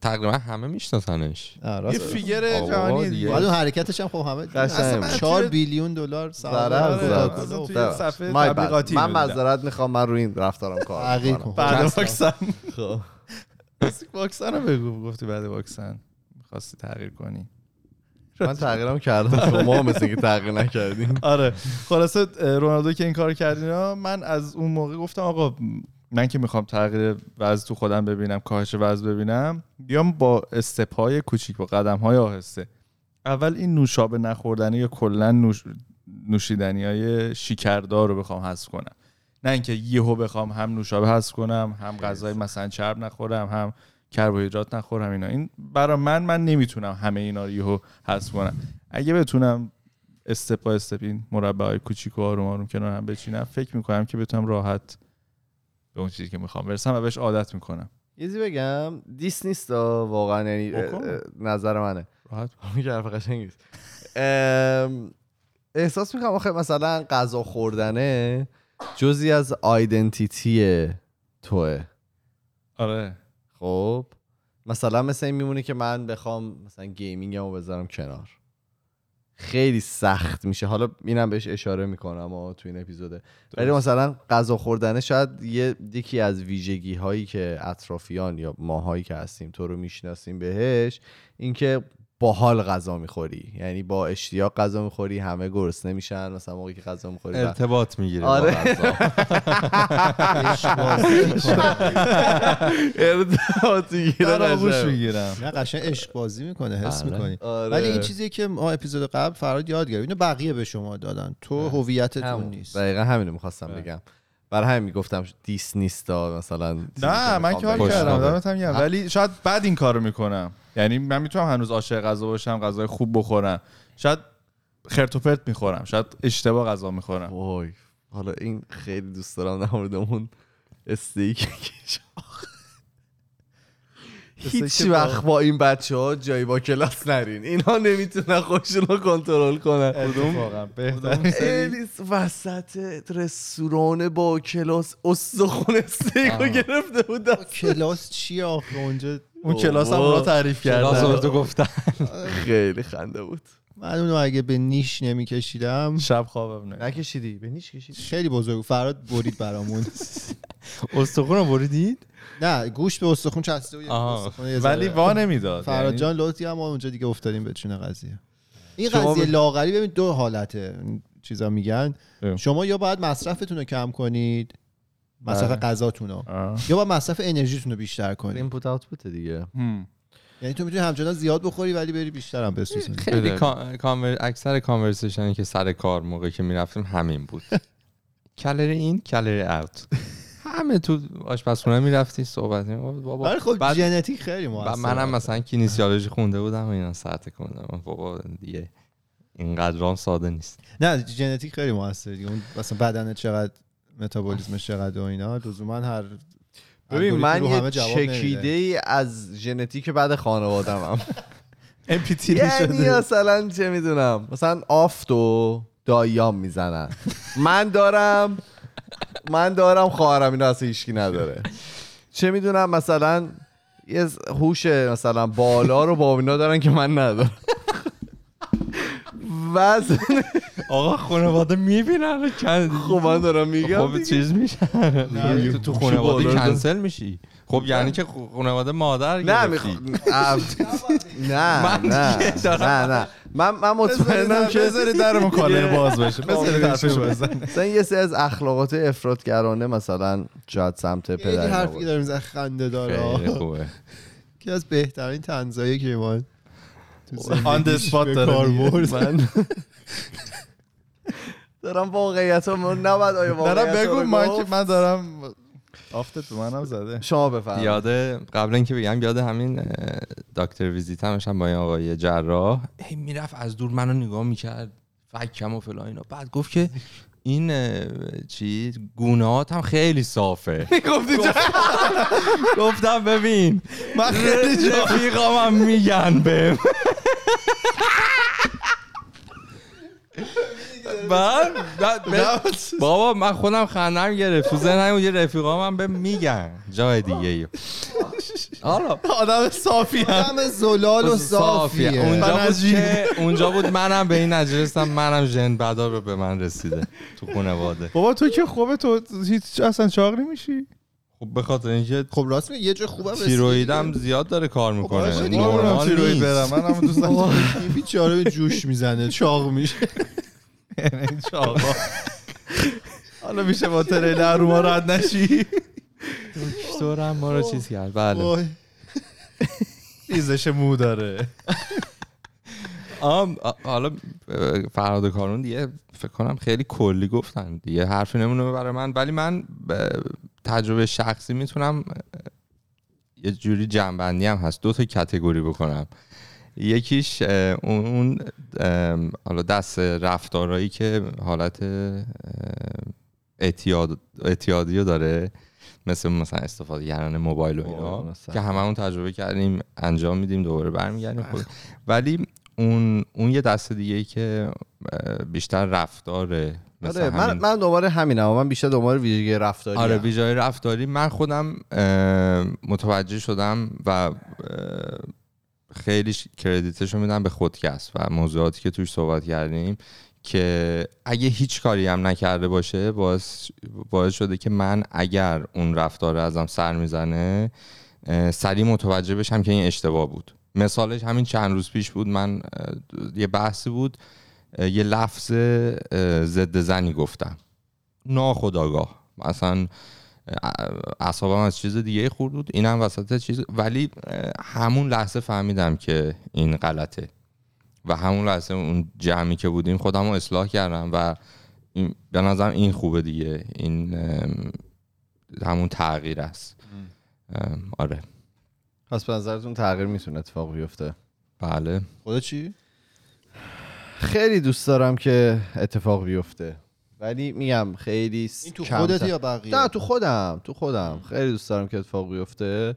تقریبا همه میشناسنش، یه فیگر جهانی. بعد اون حرکتش هم خب همه اصلا چهار بیلیون دلار ضرر زد تو صفحه تبلیغاتی. من معذرت میخوام، من روی این رفتارم کار عقیق کنم. بعد واکسن خب واکسن رو بگو، گفتی بعد واکسن می‌خواستی تغییر کنی. من تغییرم کردم، شما مثل که تغییر نکردین. آره خلاصه رونالدو که این کارو کردینا، من از اون موقع گفتم آقا من که میخوام تغییر وزن تو خودم ببینم، کاهش وزن ببینم، بیام با استپ‌های کوچیک، با قدم‌های آهسته. اول این نوشابه نخوردنی یا کلا نوش... نوشیدنی‌های شکردار رو بخوام حذف کنم، نه اینکه یهو بخوام هم نوشابه حذف کنم، هم غذای مثلا چرب نخورم، هم کربوهیدرات نخورم. اینا این برای من من نمیتونم همه اینا رو یهو حذف کنم. اگه بتونم استپ استپین مربع‌های کوچیکو آروم آروم کنار هم بچینم، فکر می‌کنم که بتونم راحت به اون چیزی که میخوام برسم و بهش عادت میکنم. یه چیزی بگم، دیس نیست واقعا، یعنی نظر منه. راحت میگه حرف قشنگی است. احساس میکنم آخه مثلا غذا خوردنه جزئی از آیدنتیتی توه. آره خب مثلا مثلا میمونه که من بخوام مثلا گیمینگمو بذارم کنار، خیلی سخت میشه. حالا اینم بهش اشاره میکنم اما تو این اپیزوده، ولی مثلا غذا خوردن شاید یه یکی از ویژگی هایی که اطرافیان یا ماهایی که هستیم تو رو میشناسیم بهش، اینکه با حال غذا میخوری، یعنی با اشتیاق غذا میخوری، همه گرسنه میشن مثلا موقعی که غذا میخوری، ارتباط میگیره با غذا، ارتباط میگیره، آغوش میگیرم، نه قشنگ عشق بازی میکنه، حس میکنی. ولی این چیزیه که ما اپیزود قبل فراد یاد گرفت، اینو بقیه به شما دادن، تو هویتتون نیست. دقیقاً همینو میخواستم بگم، برای همین میگفتم دیس نیستا مثلا. نه من که حال کردم دادم میگم، ولی شاید بعد این کارو میکنم، یعنی من میتونم هنوز عاشق غذا باشم، غذای خوب بخورم، شاید خرت و پرت میخورم، شاید اشتباه غذا میخورم. وای حالا این خیلی دوست دارم در موردمون استیک کش هیچ وقت با این بچه‌ها جای با کلاس نرین، اینها نمیتونن خودشون رو کنترل کنن. واقعا بهترین سری وسط رستوران با کلاس استخون استیکو گرفته بود. کلاس چیه آخه اونجا؟ اون کلاس هم رو تعریف کردن، کلاس رو تو گفتن، خیلی خنده بود. من اونو اگه به نیش نمیکشیدم شب خوابم نمی‌برد. نکشیدی؟ به نیش کشیدی؟ خیلی بزرگ فراد برید برامون. استخون رو بریدید؟ نه گوش به استخون چسبیده بود، استخون ولی وا نمیداد. فراد جان لطفی هم اونجا دیگه افتادیم به چونه قضیه. این قضیه ب... لاغری ببین دو حالته، چیزا میگن ام. شما یا باید مصرفتون رو کم کنید، مصرف غذاتون رو، یا باید مصرف انرژیتون رو بیشتر کنید. اینپوت آوتپوت دیگه. هم. یعنی تو میتونی همچنان زیاد بخوری ولی بری بیشتر هم بسوزی. خیلی کامر اکثر کانورسیشنی که سر کار موقعی که میرفتیم همین بود. کالری این کالری اوت. همه تو آشپزخونه میرفتی صحبت می‌کردی بابا. ولی خب ژنتیک خیلی موثره. منم مثلا کینزیولوژی خونده بودم و اینا ساعت کردم بابا دیگه اینقدرام ساده نیست. نه ژنتیک خیلی موثره دیگه، اون مثلا بدنت چقدر متابولیسمش چقدر و اینا لزوما هر ببین من یه چکیده ای از ژنتیک بعد خانواده‌مم ام پی تی شده. یعنی مثلا چه میدونم مثلا آفتو دایام میزنن، من دارم من دارم خواهرم اینا اصلا هیچکی نداره. چه میدونم مثلا یه هوش مثلا بالا رو با اینا دارن که من ندارم. واسه آقا خانواده میبینن چند خب من دارم میگم خب چیز میشه تو تو خانواده کنسل میشی. خب یعنی که خانواده مادر نه میخوام نه نه نه من من مطمئنم که بذاری در مکالمه باز بشه، بذاری حرفش بزنه. مثلا یه سری از اخلاقات افراطگرانه مثلا جات سمت پدر این حرفی داریم از خنده داره خوبه که از بهترین طنزایی که ما آن دی اسپات دارم دارم واقعیت هم نباید آیا واقعیت هم بگو من که من دارم آفتت به منم زده. شما بفرم. یاده قبل اینکه بگم یاده همین دکتر ویزیت همش هم با این آقای جراح هی میرفت از دور منو نگاه میکرد فکم و فلان اینا، بعد گفت که این چی گونه‌هات هم خیلی صافه. گفتم ببین من خیلی رفیقامم میگن بهم. بابا من خودم خندم گرفت تو ذهنم، یه رفیقامم بهم میگن جای دیگه. حالا آدم صافی آدم زلال و صافیه. اونجا بود که اونجا بود منم به این نجرستم، منم ژن بدار رو به من رسیده تو خانواده. بابا تو که خوبه تو هیچ اصلا چاق نمیشی. خب به خاطر اینکه خب راست میگه یه جا خوبه تیروئیدم زیاد داره کار میکنه. نورمال تیروئید برم من هم دوست دارم این بیچاره جوش میزنه چاق میشه. این چاقا حالا میشه با تریلر رو ما رد نشی. دکترم ما رو چیز کرد بله ریزش مو داره. حالا فرهاد کارون دیگه فکر کنم خیلی کلی گفتن دیگه، حرفی نمونه برای من، ولی من تجربه شخصی میتونم یه جوری جنبندی هم هست دو تا کتگوری بکنم. یکیش اون حالا دست رفتارهایی که حالت اعتیاد اعتیادی رو داره، مثل مثلا استفاده کردن موبایل و اینا که هممون تجربه کردیم انجام میدیم دوباره برمیگردیم. ولی اون اون یه دسته دیگه که بیشتر رفتاره. آره من من دوباره همینم، من بیشتر دوباره ویژگی رفتاری. آره ویژگی رفتاری من خودم متوجه شدم و خیلی کردیتشو میدم به خودکست و موضوعاتی که توش صحبت کردیم که اگه هیچ کاری هم نکرده باشه باعث, باعث شده که من اگر اون رفتار ازم سر میزنه سریع متوجه بشم که این اشتباه بود. مثالش همین چند روز پیش بود، من یه بحثی بود یه لفظ ضد زنی گفتم ناخودآگاه، مثلا اعصابم از چیز دیگه خورد بود اینم وسط چیز، ولی همون لحظه فهمیدم که این غلطه و همون لحظه اون جمعی که بودیم خودم رو اصلاح کردم و به نظرم این خوبه دیگه، این همون تغییر است. آره پس به نظرتون تغییر میتونه اتفاق بیفته؟ بله. خدا چی؟ خیلی دوست دارم که اتفاق بیفته ولی میگم خیلی این تو خودت یا بقیه؟ نه تو خودم تو خودم خیلی دوست دارم که اتفاق بیفته،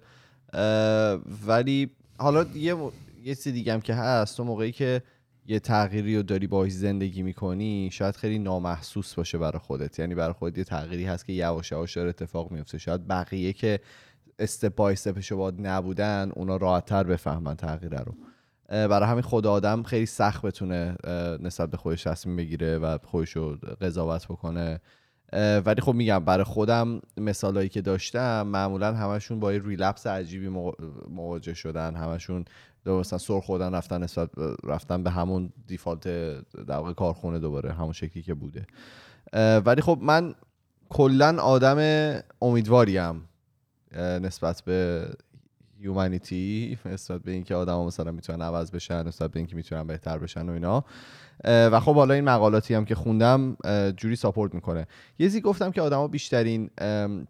ولی حالا یه یه چیز دیگه هم که هست، تو موقعی که یه تغییری رو داری باهاش زندگی میکنی شاید خیلی نامحسوس باشه برای خودت، یعنی برای خودت یه تغییری هست که یواش یواش داره اتفاق میفته، شاید بقیه که استپ بای استپش باد نبودن اونا راحت‌تر بفهمن تغییر رو. برای همین خود آدم خیلی سخت بتونه نسبت به خودش تصمیم بگیره و خودش رو قضاوت بکنه. ولی خب میگم برای خودم مثالایی که داشتم معمولا همشون با یه ریلپس عجیبی مواجه شدن، همشون مثلا سر خوردن رفتن نسبت رفتن به همون دیفالت در واقع کارخونه دوباره همون شکلی که بوده. ولی خب من کلا آدم امیدواریم نسبت به هیومانیتی، نسبت به اینکه آدما مثلا میتونن عوض بشن، نسبت به اینکه میتونن بهتر بشن و اینا. و خب حالا این مقالاتی هم که خوندم جوری ساپورت میکنه. یه چیزی گفتم که آدما بیشترین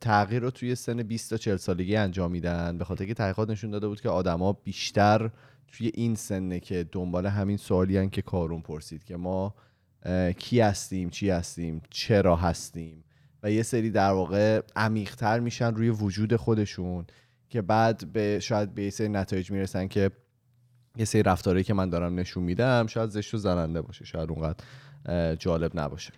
تغییر رو توی سن بیست تا چهل سالگی انجام میدن، به خاطر اینکه تحقیقات نشون داده بود که آدما بیشتر توی این سنه که دنبال همین سوالین که کارون پرسید، که ما کی هستیم، چی هستیم، چرا هستیم، و یه سری در واقع عمیق‌تر میشن روی وجود خودشون، که بعد به شاید به یه سری نتایج میرسن که یه سری رفتارهایی که من دارم نشون میدم شاید زشت و زننده باشه، شاید اونقدر جالب نباشه.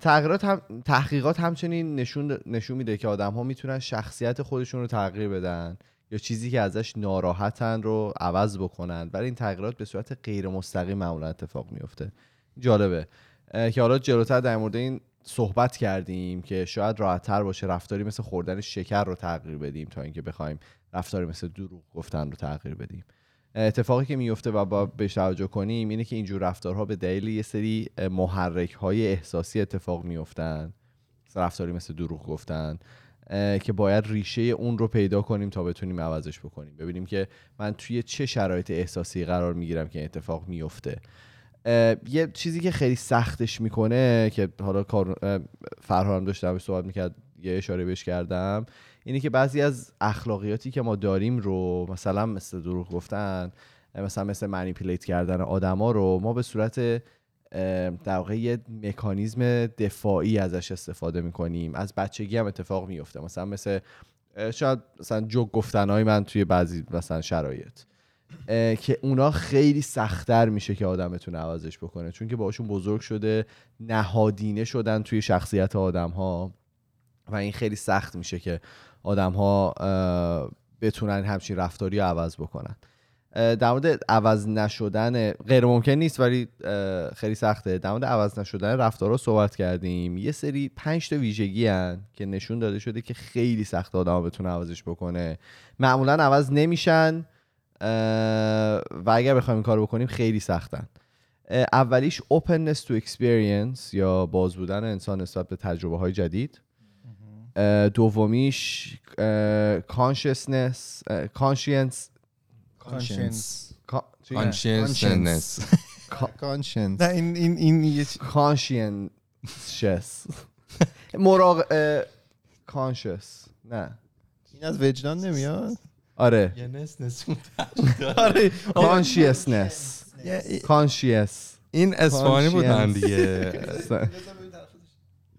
تغییرات هم، تحقیقات همچنین نشون نشون میده که آدم‌ها میتونن شخصیت خودشون رو تغییر بدن یا چیزی که ازش ناراحتن رو عوض بکنن. ولی این تغییرات به صورت غیر مستقیم معمولا اتفاق میفته. جالبه که حالا جلوتر در مورد این صحبت کردیم که شاید راحت‌تر باشه رفتاری مثل خوردن شکر رو تغییر بدیم تا اینکه بخوایم رفتاری مثل دروغ گفتن رو تغییر بدیم. اتفاقی که میفته و با بهش توجه کنیم اینه که اینجور رفتارها به دلیل یه سری محرک‌های احساسی اتفاق میفتن، مثل رفتاری مثل دروغ گفتن، که باید ریشه اون رو پیدا کنیم تا بتونیم عوضش بکنیم، ببینیم که من توی چه شرایط احساسی قرار میگیرم که اتفاق میفته. یه چیزی که خیلی سختش میکنه که حالا کار فرهام داشتم باهاش صحبت میکرد، یه اشاره بهش کردم، اینه که بعضی از اخلاقیاتی که ما داریم رو، مثلا مثل دروغ گفتن، مثلا مثل منیپولیت کردن آدما رو، ما به صورت در واقع یه مکانیزم دفاعی ازش استفاده میکنیم. از بچگی هم اتفاق میفته، مثلا مثل شاید مثلا جوک گفتنهای من توی بعضی مثلا شرایط که اونا خیلی سخت‌تر میشه که آدم بتونه عوضش بکنه، چون که باشون بزرگ شده، نهادینه شدن توی شخصیت آدم‌ها، و این خیلی سخت میشه که آدم‌ها بتونن همچین رفتاری رو عوض بکنن. در مورد عوض نشدن، غیر ممکن نیست ولی خیلی سخته، در مورد عوض نشدن رفتارها صحبت کردیم. یه سری پنج تا ویژگی هن که نشون داده شده که خیلی سخت آدم بتونه عوضش بکنه، معمولاً عوض نمیشن و اگر بخوایم این کار بکنیم خیلی سختن. اولیش openness to experience، یا باز بودن انسان نسبت به تجربه های جدید. دومیش consciousness conscience conscience consciousness conscience نه این این این یه conscience مراق conscious نه این از وجدان نمیاد. آره یه نس نسون آره کانشیسنس کانشیس این اسپانی بودن دیگه،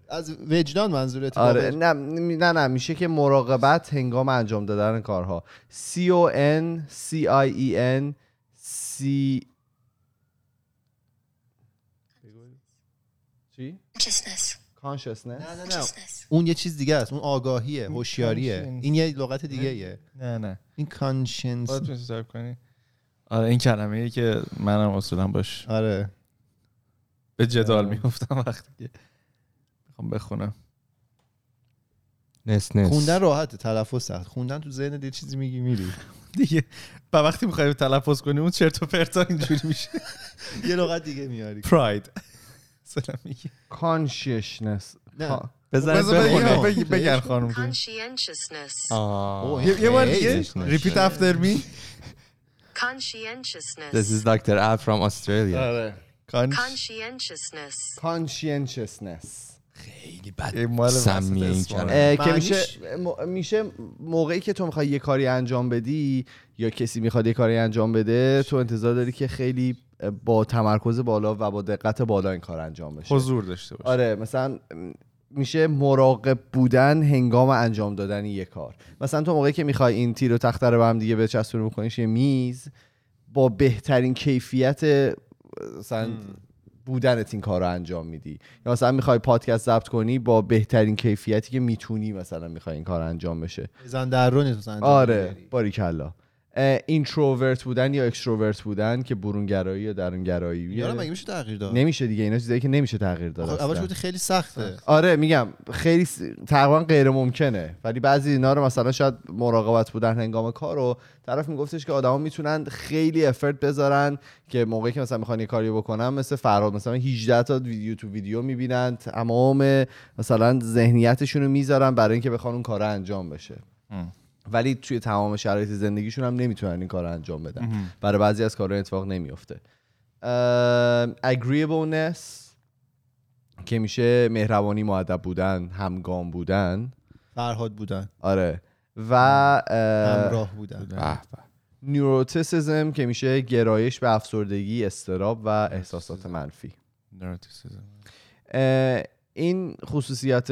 از وجدان منظورت؟ آره نه نه نه میشه که مراقبت هنگام انجام دادن کارها. C O N C I E N C چی؟ کانشیسنس کانشیسنس نه نه نه اون یه چیز دیگه است، اون آگاهیه، هوشیاریه، این یه لغت دیگه ایه. نه نه این کانشنس باید میشه سرب کنی. آره این کلمه ایه که منم اصولا باش آره به جدال میفتم وقتی که میخوام بخونم. نس نس خوندن راحته، تلفظ سخت. خوندن تو ذهن یه چیزی میگی میری دیگه، با وقتی میخوای تلفظ کنی اون چرت و پرتا اینجوری میشه، یه لغت دیگه میاری. پراید سلام میگی کانشسنس نه بذار بگی بگن خانم conscientiousness. یه بار دیگه repeat after me conscientiousness. This is Doctor Ab from Australia. conscientiousness conscientiousness خیلی بد سمیه که میشه میشه موقعی که تو میخوای یه کاری انجام بدی یا کسی میخواد یه کاری انجام بده، تو انتظار داری که خیلی با تمرکز بالا و با دقت بالا این کار انجام بشه، حضور داشته باشه. آره مثلا میشه مراقب بودن هنگام انجام دادن یه کار. مثلا تو موقعی که میخوای این تیر و تخته رو به هم دیگه بچسبونی بکنیش یه میز، با بهترین کیفیت مثلا بودنت این کار رو انجام میدی. یا مثلا میخوای پادکست ضبط کنی، با بهترین کیفیتی که میتونی مثلا میخوای این کار انجام بشه. بزن درونت مثلا. آره باریکلا. اینتروورت بودن یا اکستروورت بودن، که برونگرایی یا درونگرایی، یارا مگه میشه تغییر داد؟ نمیشه دیگه، اینا چیزایی که نمیشه تغییر داد. اولش بود خیلی سخته. آره میگم خیلی س... تقریبا غیر ممکنه. ولی بعضی اینا رو مثلا شاید مراقبت بودن هنگام کار رو طرف میگفتش که آدما میتونن خیلی افرت بذارن که موقعی که مثلا میخوان یه کاری بکنن، مثل فراد مثلا هجده تا ویدیو تو ویدیو میبینن، تمام مثلا ذهنیتشون رو میذارن برای اینکه بخوان اون کارو انجام بشه. ولی توی تمام شرایط زندگیشون هم نمیتونن این کارو انجام بدن. برای بعضی از کارها اتفاق نمیفته. agreeableness که میشه مهربانی، مؤدب بودن، همگام بودن، فرهاد بودن، آره، و همراه بودن. neuroticism که میشه گرایش به افسردگی، اضطراب و احساسات منفی. این خصوصیات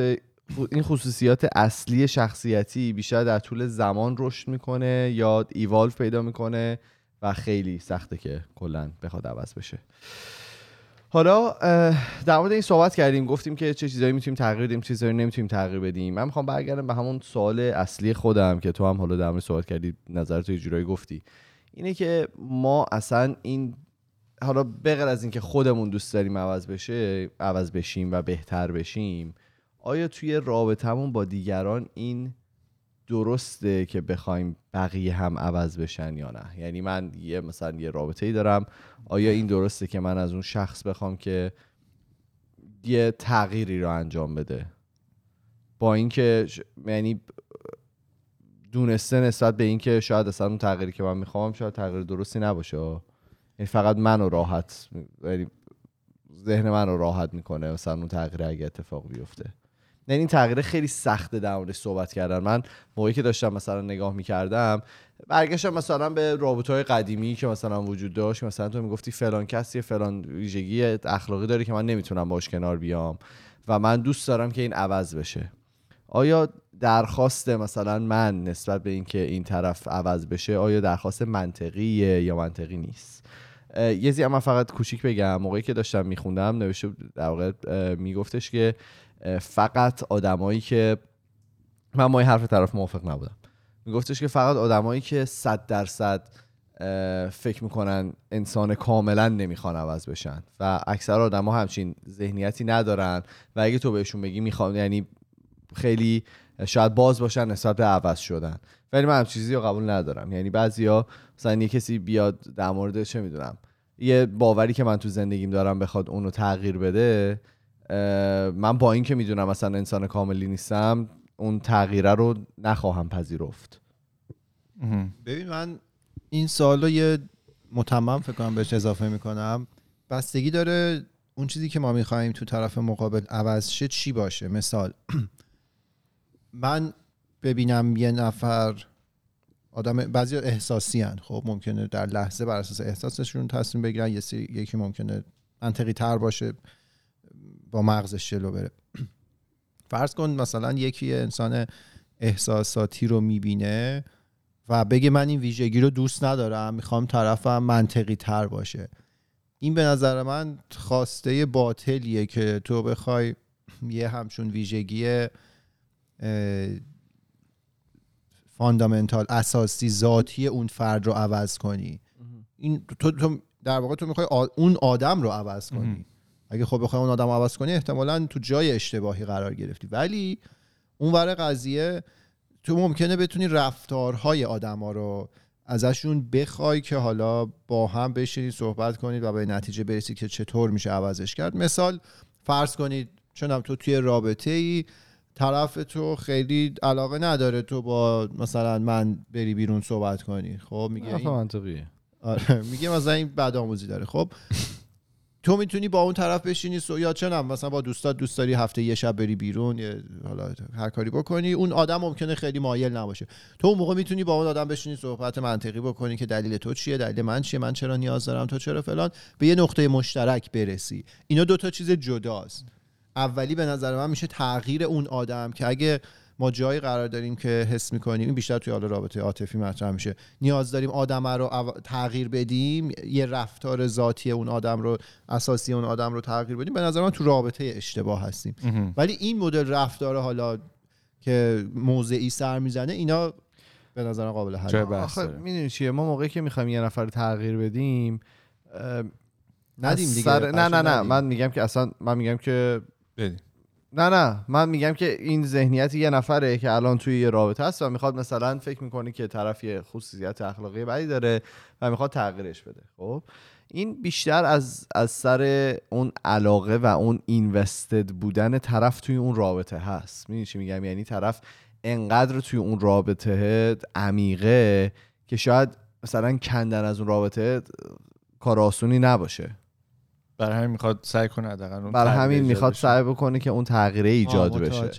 این خصوصیات اصلی شخصیتی بیشتر در طول زمان رشد میکنه یا ایوالو پیدا میکنه و خیلی سخته که کلا بخواد عوض بشه. حالا در مورد این صحبت کردیم، گفتیم که چه چیزایی میتونیم تغییر بدیم، چه چیزایی نمیتونیم تغییر بدیم. من میخوام برگردم به همون سوال اصلی خودم که تو هم حالا در مورد صحبت کردی، نظرت یه جورایی گفتی، اینه که ما اصلا این، حالا بغیر از اینکه خودمون دوست داریم عوض بشه، عوض بشیم و بهتر بشیم، آیا توی رابطمون با دیگران این درسته که بخوایم بقیه هم عوض بشن یا نه؟ یعنی من یه مثلا یه رابطه‌ای دارم، آیا این درسته که من از اون شخص بخوام که یه تغییری رو انجام بده، با اینکه یعنی دونسته نسبت به اینکه شاید اصلا اون تغییری که من میخوام شاید تغییر درستی نباشه، یعنی فقط منو راحت، یعنی ذهن منو راحت میکنه مثلا اون تغییر اگه اتفاق بیفته. نه، این تغییر خیلی سخته در موردش صحبت کردن. من موقعی که داشتم مثلا نگاه میکردم، برگشتم مثلا به رابطه‌های قدیمی که مثلا وجود داشت، مثلا تو میگفتی فلان کسی فلان ویژگی اخلاقی داره که من نمیتونم باش کنار بیام و من دوست دارم که این عوض بشه. آیا درخواست مثلا من نسبت به این که این طرف عوض بشه، آیا درخواست منطقیه یا منطقی نیست؟ یه چیزی من فقط کوچیک بگم، موقعی که داشتم میخوندم نوشته در واقع میگفتش که فقط آدمایی که من با این حرف طرف موافق نبودم، میگفتش که فقط آدمایی که صد درصد فکر میکنن انسان کاملا نمیخوان عوض بشن و اکثر آدما همچین ذهنیتی ندارن و اگه تو بهشون بگی میخوام، یعنی خیلی شاید باز باشن نسبت به عوض شدن، ولی من هم چیزی رو قبول ندارم. یعنی بعضیا مثلا یه کسی بیاد در مورد چه میدونم یه باوری که من تو زندگیم دارم بخواد اونو تغییر بده، من با این که میدونم مثلا انسان کاملی نیستم اون تغییره رو نخواهم پذیرفت. ببین، من این سوالو یه متمم فکر کنم بهش اضافه میکنم، بستگی داره اون چیزی که ما میخوایم تو طرف مقابل عوض شه چی باشه. مثال من ببینم یه نفر آدم، بعضی احساسی هن، خب ممکنه در لحظه بر اساس احساسشون تصمیم بگیرن، یکی ممکنه منطقی تر باشه با مغزش جلو بره. فرض کن مثلا یکی انسان احساساتی رو میبینه و بگه من این ویژگی رو دوست ندارم، میخوام طرفم منطقی تر باشه. این به نظر من خواسته باطلیه که تو بخوای یه همچون ویژگی فاندامنتال، اساسی، ذاتی اون فرد رو عوض کنی. این تو, تو در واقع تو میخوای اون آدم رو عوض کنی. اگه خب بخوای اون آدم رو عوض کنی احتمالاً تو جای اشتباهی قرار گرفتی. ولی اونور قضیه تو ممکنه بتونی رفتارهای آدما رو ازشون بخوای که حالا با هم بشینید صحبت کنید و به نتیجه برسید که چطور میشه عوضش کرد. مثال فرض کنید چونم تو توی رابطه‌ای طرف تو خیلی علاقه نداره تو با مثلا من بری بیرون صحبت کنی، خب میگه این منطقیه، آره میگه مثلا این بدآموزی داره. خب تو میتونی با اون طرف بشینی سو... یا چنم مثلا با دوستات دوست داری هفته یه شب بری بیرون، یا حالا هر کاری بکنی، اون آدم ممکنه خیلی مایل نباشه، تو اون موقع میتونی با اون آدم بشینی صحبت منطقی بکنی که دلیل تو چیه، دلیل من چیه، من چرا نیاز دارم، تو چرا فلان، به یه نقطه مشترک برسی. اینا دو تا چیز جداست. اولی به نظر من میشه تغییر اون آدم که اگه ما جایی قرار داریم که حس میکنیم، این بیشتر توی حال رابطه عاطفی مطرح میشه، نیاز داریم آدم رو تغییر بدیم، یه رفتار ذاتی اون آدم رو، اساسی اون آدم رو تغییر بدیم، به نظر من تو رابطه اشتباه هستیم. ولی این مدل رفتار حالا که موضعی سر میزنه، اینا به نظر من قابل حل. آخه میدونی چیه، ما موقعی که میخوایم یه نفر تغییر بدیم ندیم دیگه. سر... نه نه نه ندیم. من میگم که اصلا من میگم که بدیم. نه نه من میگم که این ذهنیت یه نفره که الان توی یه رابطه هست و میخواد مثلا فکر میکنه که طرف یه خصوصیت اخلاقی بدی داره و میخواد تغییرش بده. خب این بیشتر از از سر اون علاقه و اون اینوستد بودن طرف توی اون رابطه هست. میدونی چی میگم؟ یعنی طرف انقدر توی اون رابطه عمیقه که شاید مثلا کندن از اون رابطه کار آسونی نباشه. برای همین میخواد سعی کنه حداقل اون برای همین میخواد سعی بکنه که اون تغییره ایجاد بشه.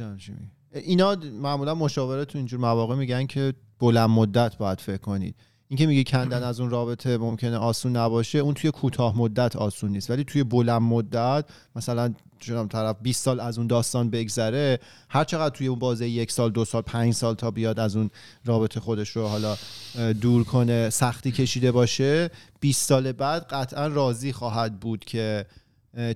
اینا معمولا مشاوره تو اینجور مواقع میگن که بلند مدت باید فکر کنید. این که میگه کندن از اون رابطه ممکنه آسون نباشه، اون توی کوتاه مدت آسون نیست، ولی توی بلند مدت مثلا چون طرف بیست سال از اون داستان بگذره، هر چقدر توی اون بازه یک سال، دو سال، پنج سال تا بیاد از اون رابطه خودش رو حالا دور کنه، سختی کشیده باشه، بیست سال بعد قطعا راضی خواهد بود که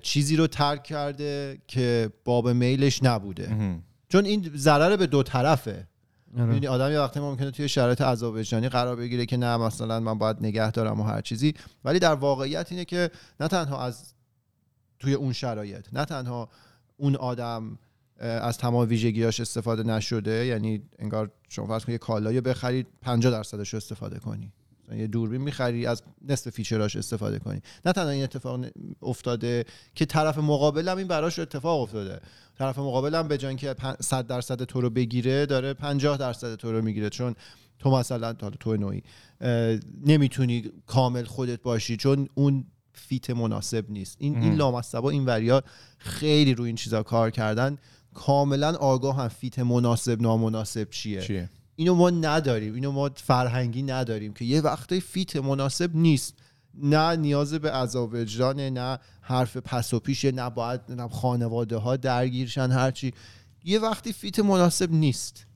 چیزی رو ترک کرده که باب میلش نبوده. چون این ضرر به دو طرفه. یعنی آدم یه وقتی ممکنه توی شرایط عذاب وجدانی قرار بگیره که نه مثلا من باید نگه دارم و هر چیزی، ولی در واقعیت اینه که نه تنها از توی اون شرایط، نه تنها اون آدم از تمام ویژگیاش استفاده نشده، یعنی انگار شما فرض کنید یه کالایی بخرید پنجاه درصدش رو استفاده کنی، یه دوربین می‌خری از نصف فیچراش استفاده کنی، نه تنها این اتفاق افتاده که طرف مقابلم این براش اتفاق افتاده. طرف مقابلم به جای اینکه صد درصد تو رو بگیره، داره پنجاه درصد تو رو میگیره، چون تو مثلا تو نوعی نمیتونی کامل خودت باشی، چون اون فیت مناسب نیست. این ام. این لامصبا این وریا خیلی روی این چیزا کار کردن، کاملا آگاه هم فیت مناسب نامناسب چیه. چیه اینو ما نداریم، اینو ما فرهنگی نداریم که یه وقتی فیت مناسب نیست، نه نیاز به عذاب وجدانه، نه حرف پس و پیشه، نه باید نه خانواده ها درگیرشن، هرچی یه وقتی فیت مناسب نیست،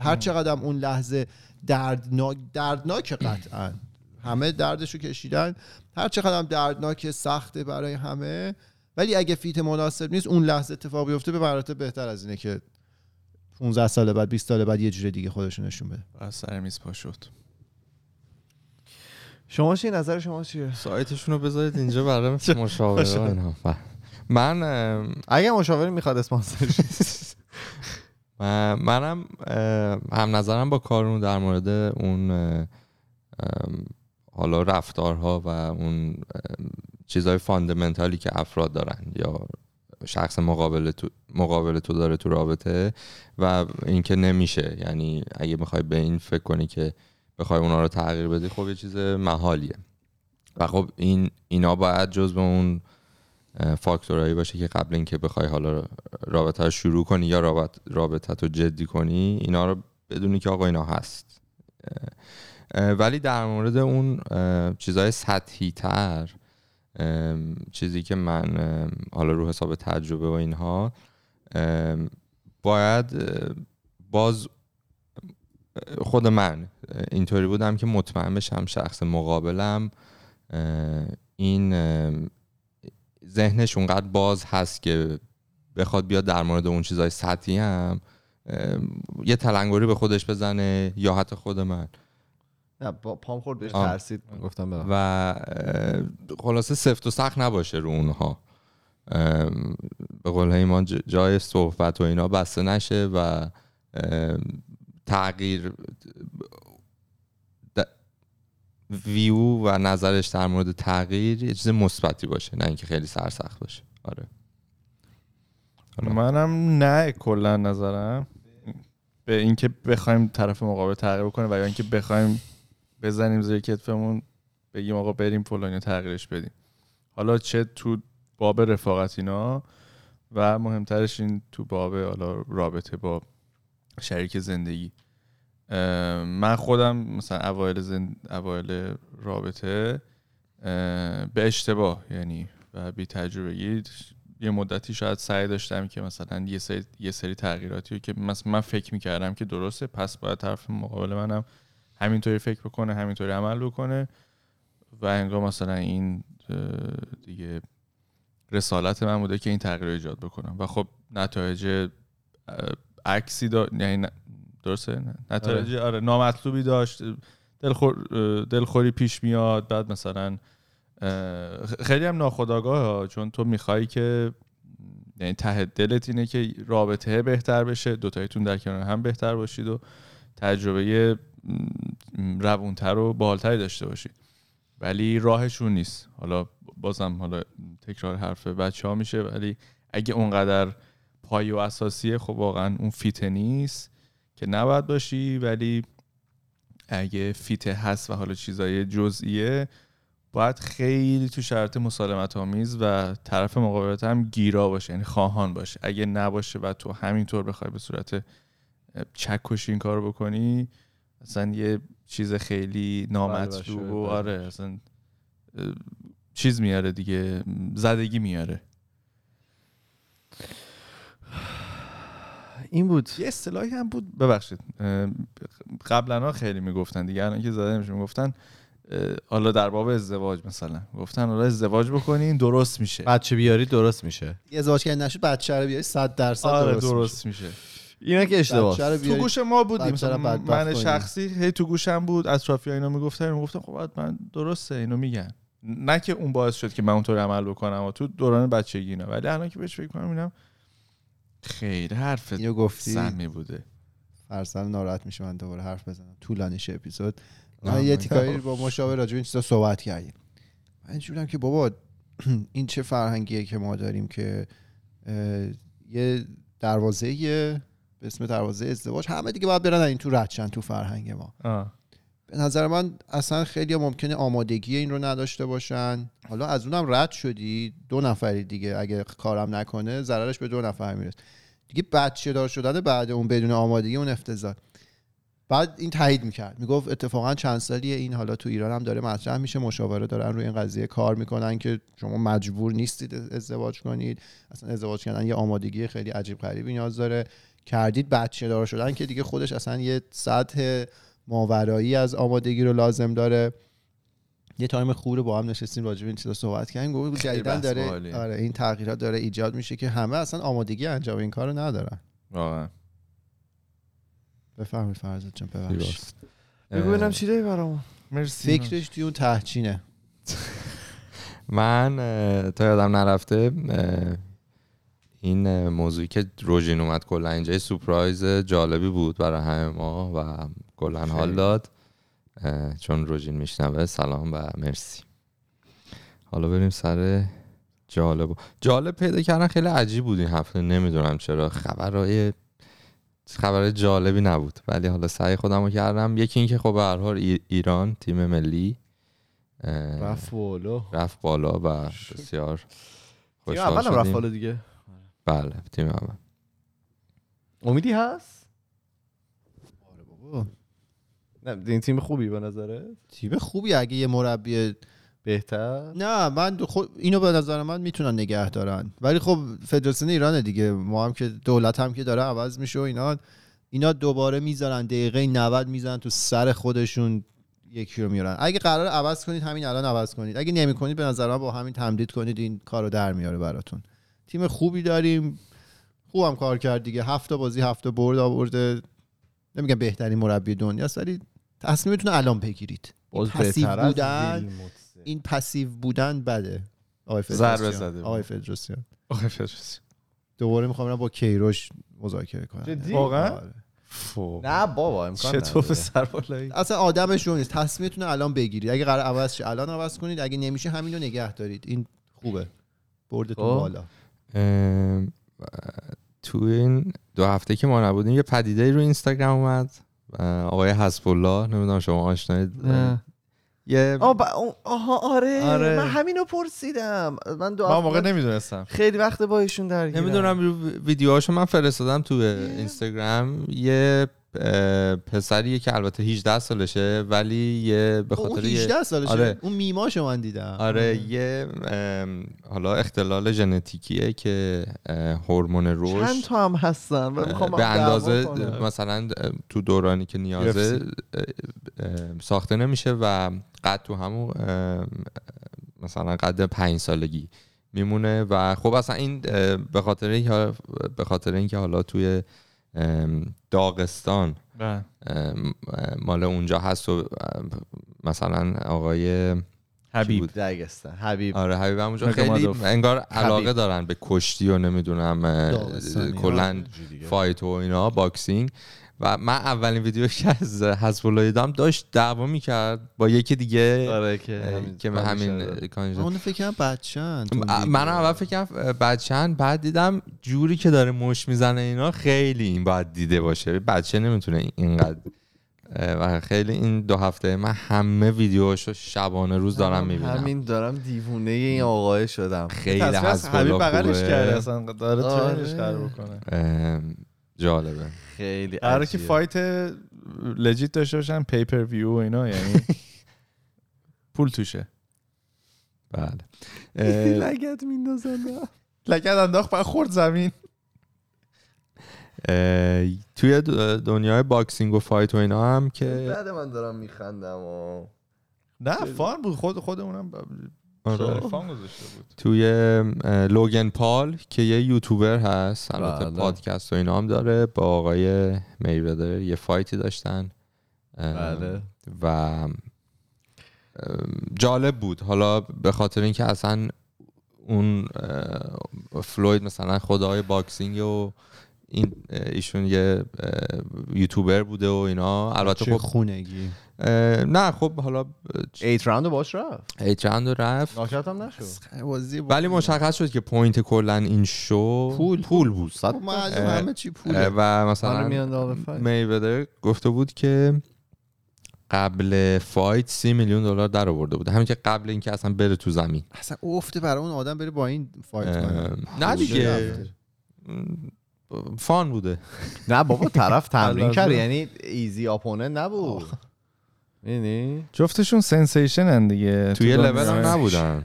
هر چقدر هم اون لحظه دردناک دردناک قطعا همه دردشو کشیدن، هر چقدر هم دردناک سخته برای همه، ولی اگه فیت مناسب نیست اون لحظه اتفاق بیفته به مراتب بهتر از اینه که پانزده سال بعد، بیست سال بعد یه جوری دیگه خودشون نشون بده. از سر میز پا شد. شما چی نظر شما چیه؟ سایتشون رو بذارید اینجا برای مشاوره اینا. من اگه مشاوره میخواد اسپانسر شید. منم هم نظرم با کارون در مورد اون حالا رفتارها و اون چیزهای فاندامنتالی که افراد دارن یا شخص مقابل تو مقابل تو داره تو رابطه و اینکه نمیشه، یعنی اگه میخوای به این فکر کنی که بخوای اونا رو تغییر بدی، خب یه چیز محالیه و خب این اینا باید جزو اون فاکتورایی باشه که قبل اینکه بخوای حالا رابطه رو شروع کنی یا رابطه رابطه تو جدی کنی، اینا رو بدونی که آقا اینا هست. ولی در مورد اون چیزای سطحی تر، چیزی که من حالا رو حساب تجربه و اینها، باید باز خود من اینطوری بودم که مطمئن بشم شخص مقابلم این ذهنش اونقدر باز هست که بخواد بیاد در مورد اون چیزای سطحی هم یه تلنگری به خودش بزنه یا حتی خود من. نه پام خورد بهش، ترسید گفتم برام. و خلاصه سفت و سخت نباشه رو اونها، به قول ایمان جای صحبت و اینا بسته نشه و تغییر ویو و نظرش در مورد تغییر یه چیز مثبتی باشه، نه اینکه خیلی سرسخت باشه. آره منم نه کلا نظرم به اینکه بخوایم طرف مقابل تغییر کنه و یا اینکه بخوایم بزنیم زیر کتفمون بگیم آقا بریم فلانی تغییرش بدیم، حالا چه تو باب رفاقت اینا و مهمترش این تو باب حالا رابطه با شریک زندگی. من خودم مثلا اوایل زند... اوایل رابطه به اشتباه یعنی و بی تجربگی یه مدتی شاید سعی داشتم که مثلا یه سری یه سری تغییراتی که مثلا من فکر می‌کردم که درسته، پس باید طرف مقابل منم همینطوری فکر بکنه، همینطوری عمل بکنه و انگار مثلا این دیگه رسالت من بوده که این تغییر رو ایجاد بکنم و خب نتایج عکسی داشت، یعنی درسته نتایج آره. آره نامطلوبی داشت، دلخور دلخوری پیش میاد، بعد مثلا خیلی هم ناخودآگاه، چون تو میخوایی که یعنی ته دلت اینه که رابطه بهتر بشه، دوتایتون در کنار هم بهتر باشید و تجربه روونتر و بالتری داشته باشید، ولی راهشون نیست. حالا بازم حالا تکرار حرف بچه ها میشه، ولی اگه اونقدر پای و اساسیه خب واقعا اون فیت نیست که نباید باشی، ولی اگه فیت هست و حالا چیزای جزئیه باید خیلی تو شرط مسالمت آمیز و طرف مقابلت هم گیرا باشه، یعنی خواهان باشه. اگه نباشه و تو همینطور بخوای به صورت چکش این کارو بکنی، اصلا یه چیز خیلی نامطلوب و آره اصلا چیز میاره دیگه، زدگی میاره. این بود یه اصطلاحی هم بود، ببخشید قبلا ها خیلی میگفتن دیگه، الان که زده نمیشه، میگفتن حالا در باب ازدواج مثلا گفتن حالا ازدواج بکنین درست میشه، بچه بیاری درست میشه، ازدواج کردن نشد بچه رو بیاری صد درصد آره درست, درست میشه, میشه. اینا که اشتباه تو گوش ما بود، مثلا من شخصی هی تو گوشم بود، اطرافیا اینو میگفتن، میگفتم خب حتما درسته اینو میگن، نه که اون باعث شد که من اونطوری عمل بکنم و تو دوران بچگی اینا، ولی الان که بهش فکر کنم اینم خیر حرف اینو گفتی سمی بوده. فرضاً ناراحت میشه من دوباره حرف بزنم، طولانیشه اپیزود. من یه تیکایی با مشاور راجع به این چیزا صحبت کردیم، من جورم که بابا این چه فرهنگیه که ما داریم که یه دروازه به اسم دروازه ازدواج همه دیگه باید برن این تو ردشن تو فرهنگ ما. آه. به نظر من اصلا خیلی ممکنه آمادگی این رو نداشته باشن. حالا از اونم رد شدی دو نفری دیگه، اگه کارم نکنه ضررش به دو نفر میرسه دیگه. بچه دار شدن بعد اون بدون آمادگی اون افتضاح. بعد این تایید میکرد، میگفت اتفاقا چند سالیه این حالا تو ایران هم داره مطرح میشه، مشاوره دارن روی این قضیه کار میکنن که شما مجبور نیستید ازدواج کنید، اصلا ازدواج کردن یه آمادگی خیلی عجیب غریبی نیاز داره. کردید بچه دار شدن که دیگه خودش اصلا یه سطح ماورایی از آمادگی رو لازم داره. یه تایم خوب با هم نشستیم راجع به این چیزا صحبت کردیم، گفتم جدیدن داره آره این تغییرات داره ایجاد میشه که همه اصلا آمادگی انجام این کارو ندارن. واقعا بفهمید فرضت جان ببخشید. بگو ببینم چی داری برام. مرسی. فکرش توی اون تهچینه. من تا یادم نرفته این موضوعی که روژین اومد کلا اینجای سورپرایز جالبی بود برای همه ما و کلا حال داد، چون روژین میشنوه سلام و مرسی. حالا بریم سر جالب. جالب پیدا کردن خیلی عجیب بود این هفته، نمیدونم چرا خبرای خبر جالبی نبود، ولی حالا سعی خودم رو کردم. یکی این که خب به هر حال ایران تیم ملی رفت بالا رفت بالا و بسیار خوشحال شدیم. تیم اول رفت بالا دیگه. بله تیم اول. امیدی هست؟ آره بابا. نه این تیم خوبی به نظره؟ تیم خوبی اگه یه مربی بهتر. نه من خود اینو به نظر من میتونن نگه دارن، ولی خب فدراسیون ایرانه دیگه، ما هم که دولت هم که داره عوض میشه و اینا اینا دوباره میذارن دقیقه نود میذارن تو سر خودشون یکی رو میارن. اگه قرار عوض کنید همین الان عوض کنید، اگه نمی‌کنید به نظر من با همین تمدید کنید این کارو در میاره براتون. تیم خوبی داریم، خوبم کار کرد دیگه، هفت بازی هفت برد آورده. نمیگم بهترین مربی دنیاست، ولی تصمیمتون الان بگیرید. پسیو بودن این پسیو بودن بده. آقای فدراسیون آقای فدراسیون آقای فدراسیون دوباره میخوام برم با کیروش مذاکره کنم. واقعا نه بابا امکان نداره. چطور سربالایی اصلا آدمشون نیست. تصمیمتون الان بگیرید، اگه قرار عوض شه الان عوض کنید، اگه نمیشه همین رو نگه دارید. این خوبه بردتون بالا. تو این دو هفته که ما نبودیم یه پدیده رو اینستاگرام اومد، آقای حسب الله، نمیدونم شما آشنایید. یه آه آها آره. آره من همین رو پرسیدم، من دو هفته موقع نمیدونستم، خیلی وقت با ایشون درگیرم، نمیدونم ویدیوهاشو من فرستادم تو اینستاگرام. یه پسریه که البته هجده سالشه، ولی یه به خاطر هجده سالشه آره. اون میماشو من دیدم. آره یه حالا اختلال ژنتیکیه که هورمون رشد چند تا هم هستن به اندازه مثلا تو دورانی که نیازه ساخته نمیشه و قد تو همون مثلا قد پنج سالگی میمونه. و خب اصلا این به خاطر این به خاطر اینکه حالا توی داغستان بره. مال اونجا هست و مثلا آقای حبیب داغستان حبیب آره حبیب همونجا خیلی انگار علاقه حبیب. دارن به کشتی و نمیدونم کلا فایت و اینا باکسینگ و من اولین ویدیوش که از حزب الله دیدم داشت دعوا میکرد با یکی دیگه آره که همین که همین کانجد اون فکرم بچه‌ن من اول فکرم بچه‌ن بعد دیدم جوری که داره مش میزنه اینا خیلی این باید دیده باشه بچه نمیتونه اینقدر و خیلی این دو هفته من همه ویدیوهاشو شبانه روز دارم میبینم همین دارم دیوونه این آقای شدم خیلی حزب الله خوبه بغلش کرده اصلا داره ترنش قرار بکنه جالبه خیلی آره که فایت لجیت داشته باشن پیپر ویو و اینا یعنی پول توشه بله لگد میندازن لگد انداخت بعد خورد زمین توی دنیای باکسینگ و فایت و اینا هم که بعد من دارم میخندم و نه فان بود خود خودمونم فان گذاشته بود توی لوگن پال که یه یوتیوبر هست البته پادکست و اینا هم داره با آقای میویدر یه فایتی داشتن بله و جالب بود حالا به خاطر اینکه اصلا اون فلوید مثلا خدای باکسینگ و این ایشون یه یوتیوبر بوده و اینا البته خب خونگی نه خب حالا هشت راند باش رفت هشت راند رفت ناکات هم نشد ولی مشخص شد که پوینت کلا این شو پول پول بود همه چی پوله و مثلا میودر گفته بود که قبل فایت سی میلیون دلار در آورده بود همین که قبل اینکه اصلا بره تو زمین اصلا افته برای اون آدم بره با این فایت کنه نه دیگه فان بوده نه بابا طرف تمرین کرد یعنی ایزی آپونه نبود یعنی جفتشون سنسیشن هن دیگه توی لول هم نبودن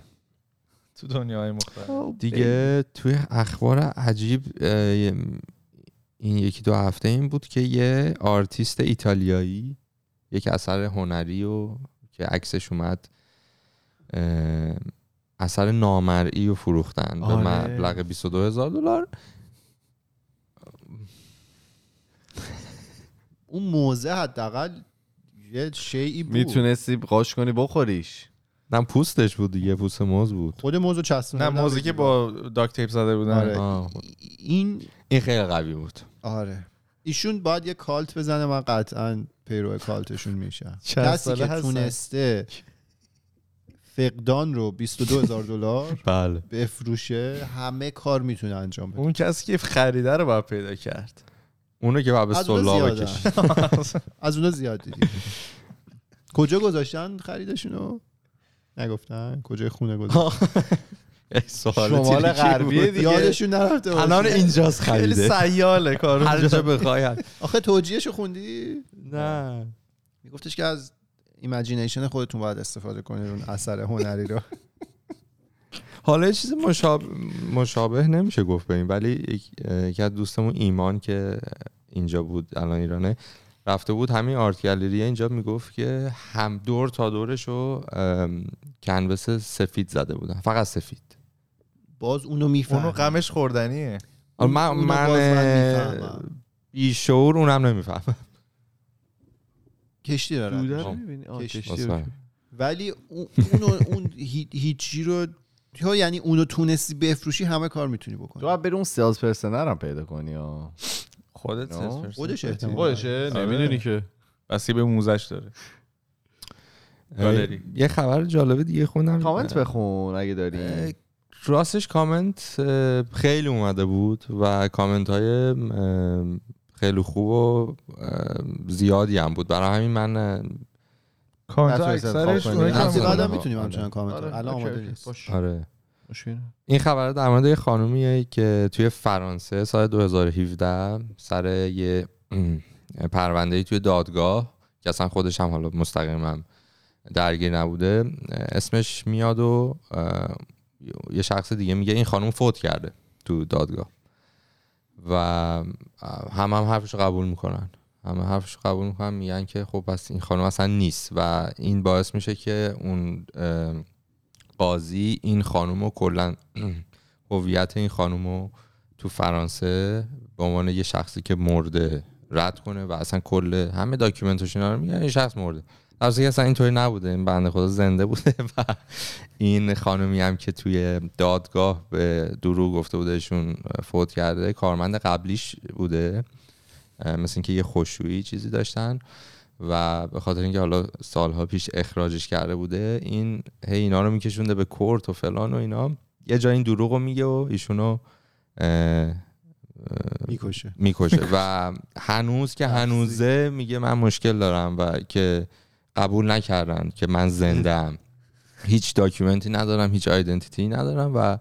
تو دنیای مختلف دیگه توی اخبار عجیب این یکی دو هفته این بود که یه آرتیست ایتالیایی یک اثر هنری و که عکسش اومد اثر نامرئی و فروختن به مبلغ بیست و دو هزار دلار اون موزه حداقل یه شیئی بود میتونستی قاش کنی بخوریش نه پوستش بود دیگه پوست موز بود خود موزو چسبون نه موزی که با داک تیپ زده بودن آره. این این خیلی قوی بود آره ایشون باید یه کالت بزنه من قطعا پیرو کالتشون میشم کسی که هستن. تونسته فقدان رو بیست و دو هزار دلار بله بفروشه همه کار میتونه انجام بده اون کسی که خریده رو باید پیدا کرد اونو که بابا سولا بکش از اون زیاد دیدی کجا گذاشتن خریدشونو نگفتن کجای خونه گذاشتن شمال غربی دیگه یادشون نرفته الان اینجاست خریده خیلی سیاله کارو هر جا بخواید آخه توجیهشو خوندی نه میگفتش که از ایمیجینیشن خودتون باید استفاده کنید اون اثر هنری رو حالا یه چیز مشابه, مشابه نمیشه گفت ببین ولی یکی از دوستمون ایمان که اینجا بود الان ایرانه رفته بود همین آرت گالری اینجا میگفت که هم دور تا دورشو کنوس سفید زده بودن فقط سفید باز اونو میفهمم اونو غمش خوردنیه اون من من بیشعور اونم نمیفهمم کشتی داره کشتی ولی اون اون هیچی رو تو یعنی اونو تونستی بفروشی همه کار میتونی بکنی. تو باید بری اون سیلز پرسنر هم پیدا کنی یا خودت سیلز پرسنر خودش احتمال خودشه نمیدونی که بسی به موزش داره. گالری یه خبر جالب دیگه خوندم کامنت بخون اگه داری. راستش کامنت خیلی اومده بود و کامنت های خیلی خوب و زیادی هم بود برای همین من کامنت اکثرش اونایی میتونیم همچنان کامنت الان اومده نیست آره این خبره در مورد یه خانومیه که توی فرانسه سال دو هزار و هفده سر یه پرونده‌ای توی دادگاه که اصلا خودش هم حالا مستقیما درگیر نبوده اسمش میاد و یه شخص دیگه میگه این خانم فوت کرده تو دادگاه و هم هم حرفش قبول میکنن همه حرفش قبول میکنم میگن که خب پس این خانم اصلا نیست و این باعث میشه که اون قاضی این خانم رو کلا هویت این خانم رو تو فرانسه به عنوان یه شخصی که مرده رد کنه و اصلا کل همه داکیومنتش اینا رو میگن این شخص مرده در اصل اصلا اینطوری نبوده این بنده خدا زنده بوده و این خانمی هم که توی دادگاه به دروغ گفته بودشون فوت کرده کارمند قبلیش بوده مثل اینکه یه خشوعی چیزی داشتن و به خاطر اینکه حالا سالها پیش اخراجش کرده بوده، این هی اینا رو میکشونده به کورت و فلان و اینا، یه جای این دروغو میگه و ایشونو میکشه میکشه و هنوز که هنوزه میگه من مشکل دارم و که قبول نکردن که من زنده ام، هیچ داکیومنتی ندارم، هیچ آیدنتیتی ندارم و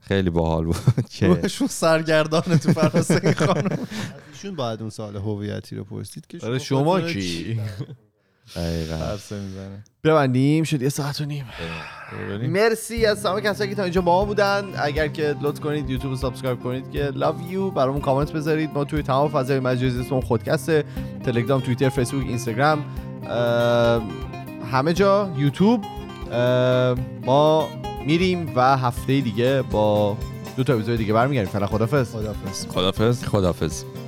خیلی باحال بود که روشون سرگردانه تو فرانسه این خانم. ایشون باید اون سوال هویتی رو پرسید که شما, شما کی دقیقاً فرسه میزنه. ببندیم شد یه ساعت و نیم. مرسی از همه کسایی که تا اینجا با ما بودن. اگر که لطف کنید یوتیوب رو سابسکرایب کنید که لوف یو، برامون کامنت بذارید. ما توی تمام فضای مجازی اسممون خودکسته، تلگرام، توییتر، فیسبوک، اینستاگرام، همه جا، یوتیوب. ما میریم و هفته دیگه با دو تا ویدیو دیگه برمیگردیم. فعلا خدافظ. خدافظ. خدافظ. خدافظ.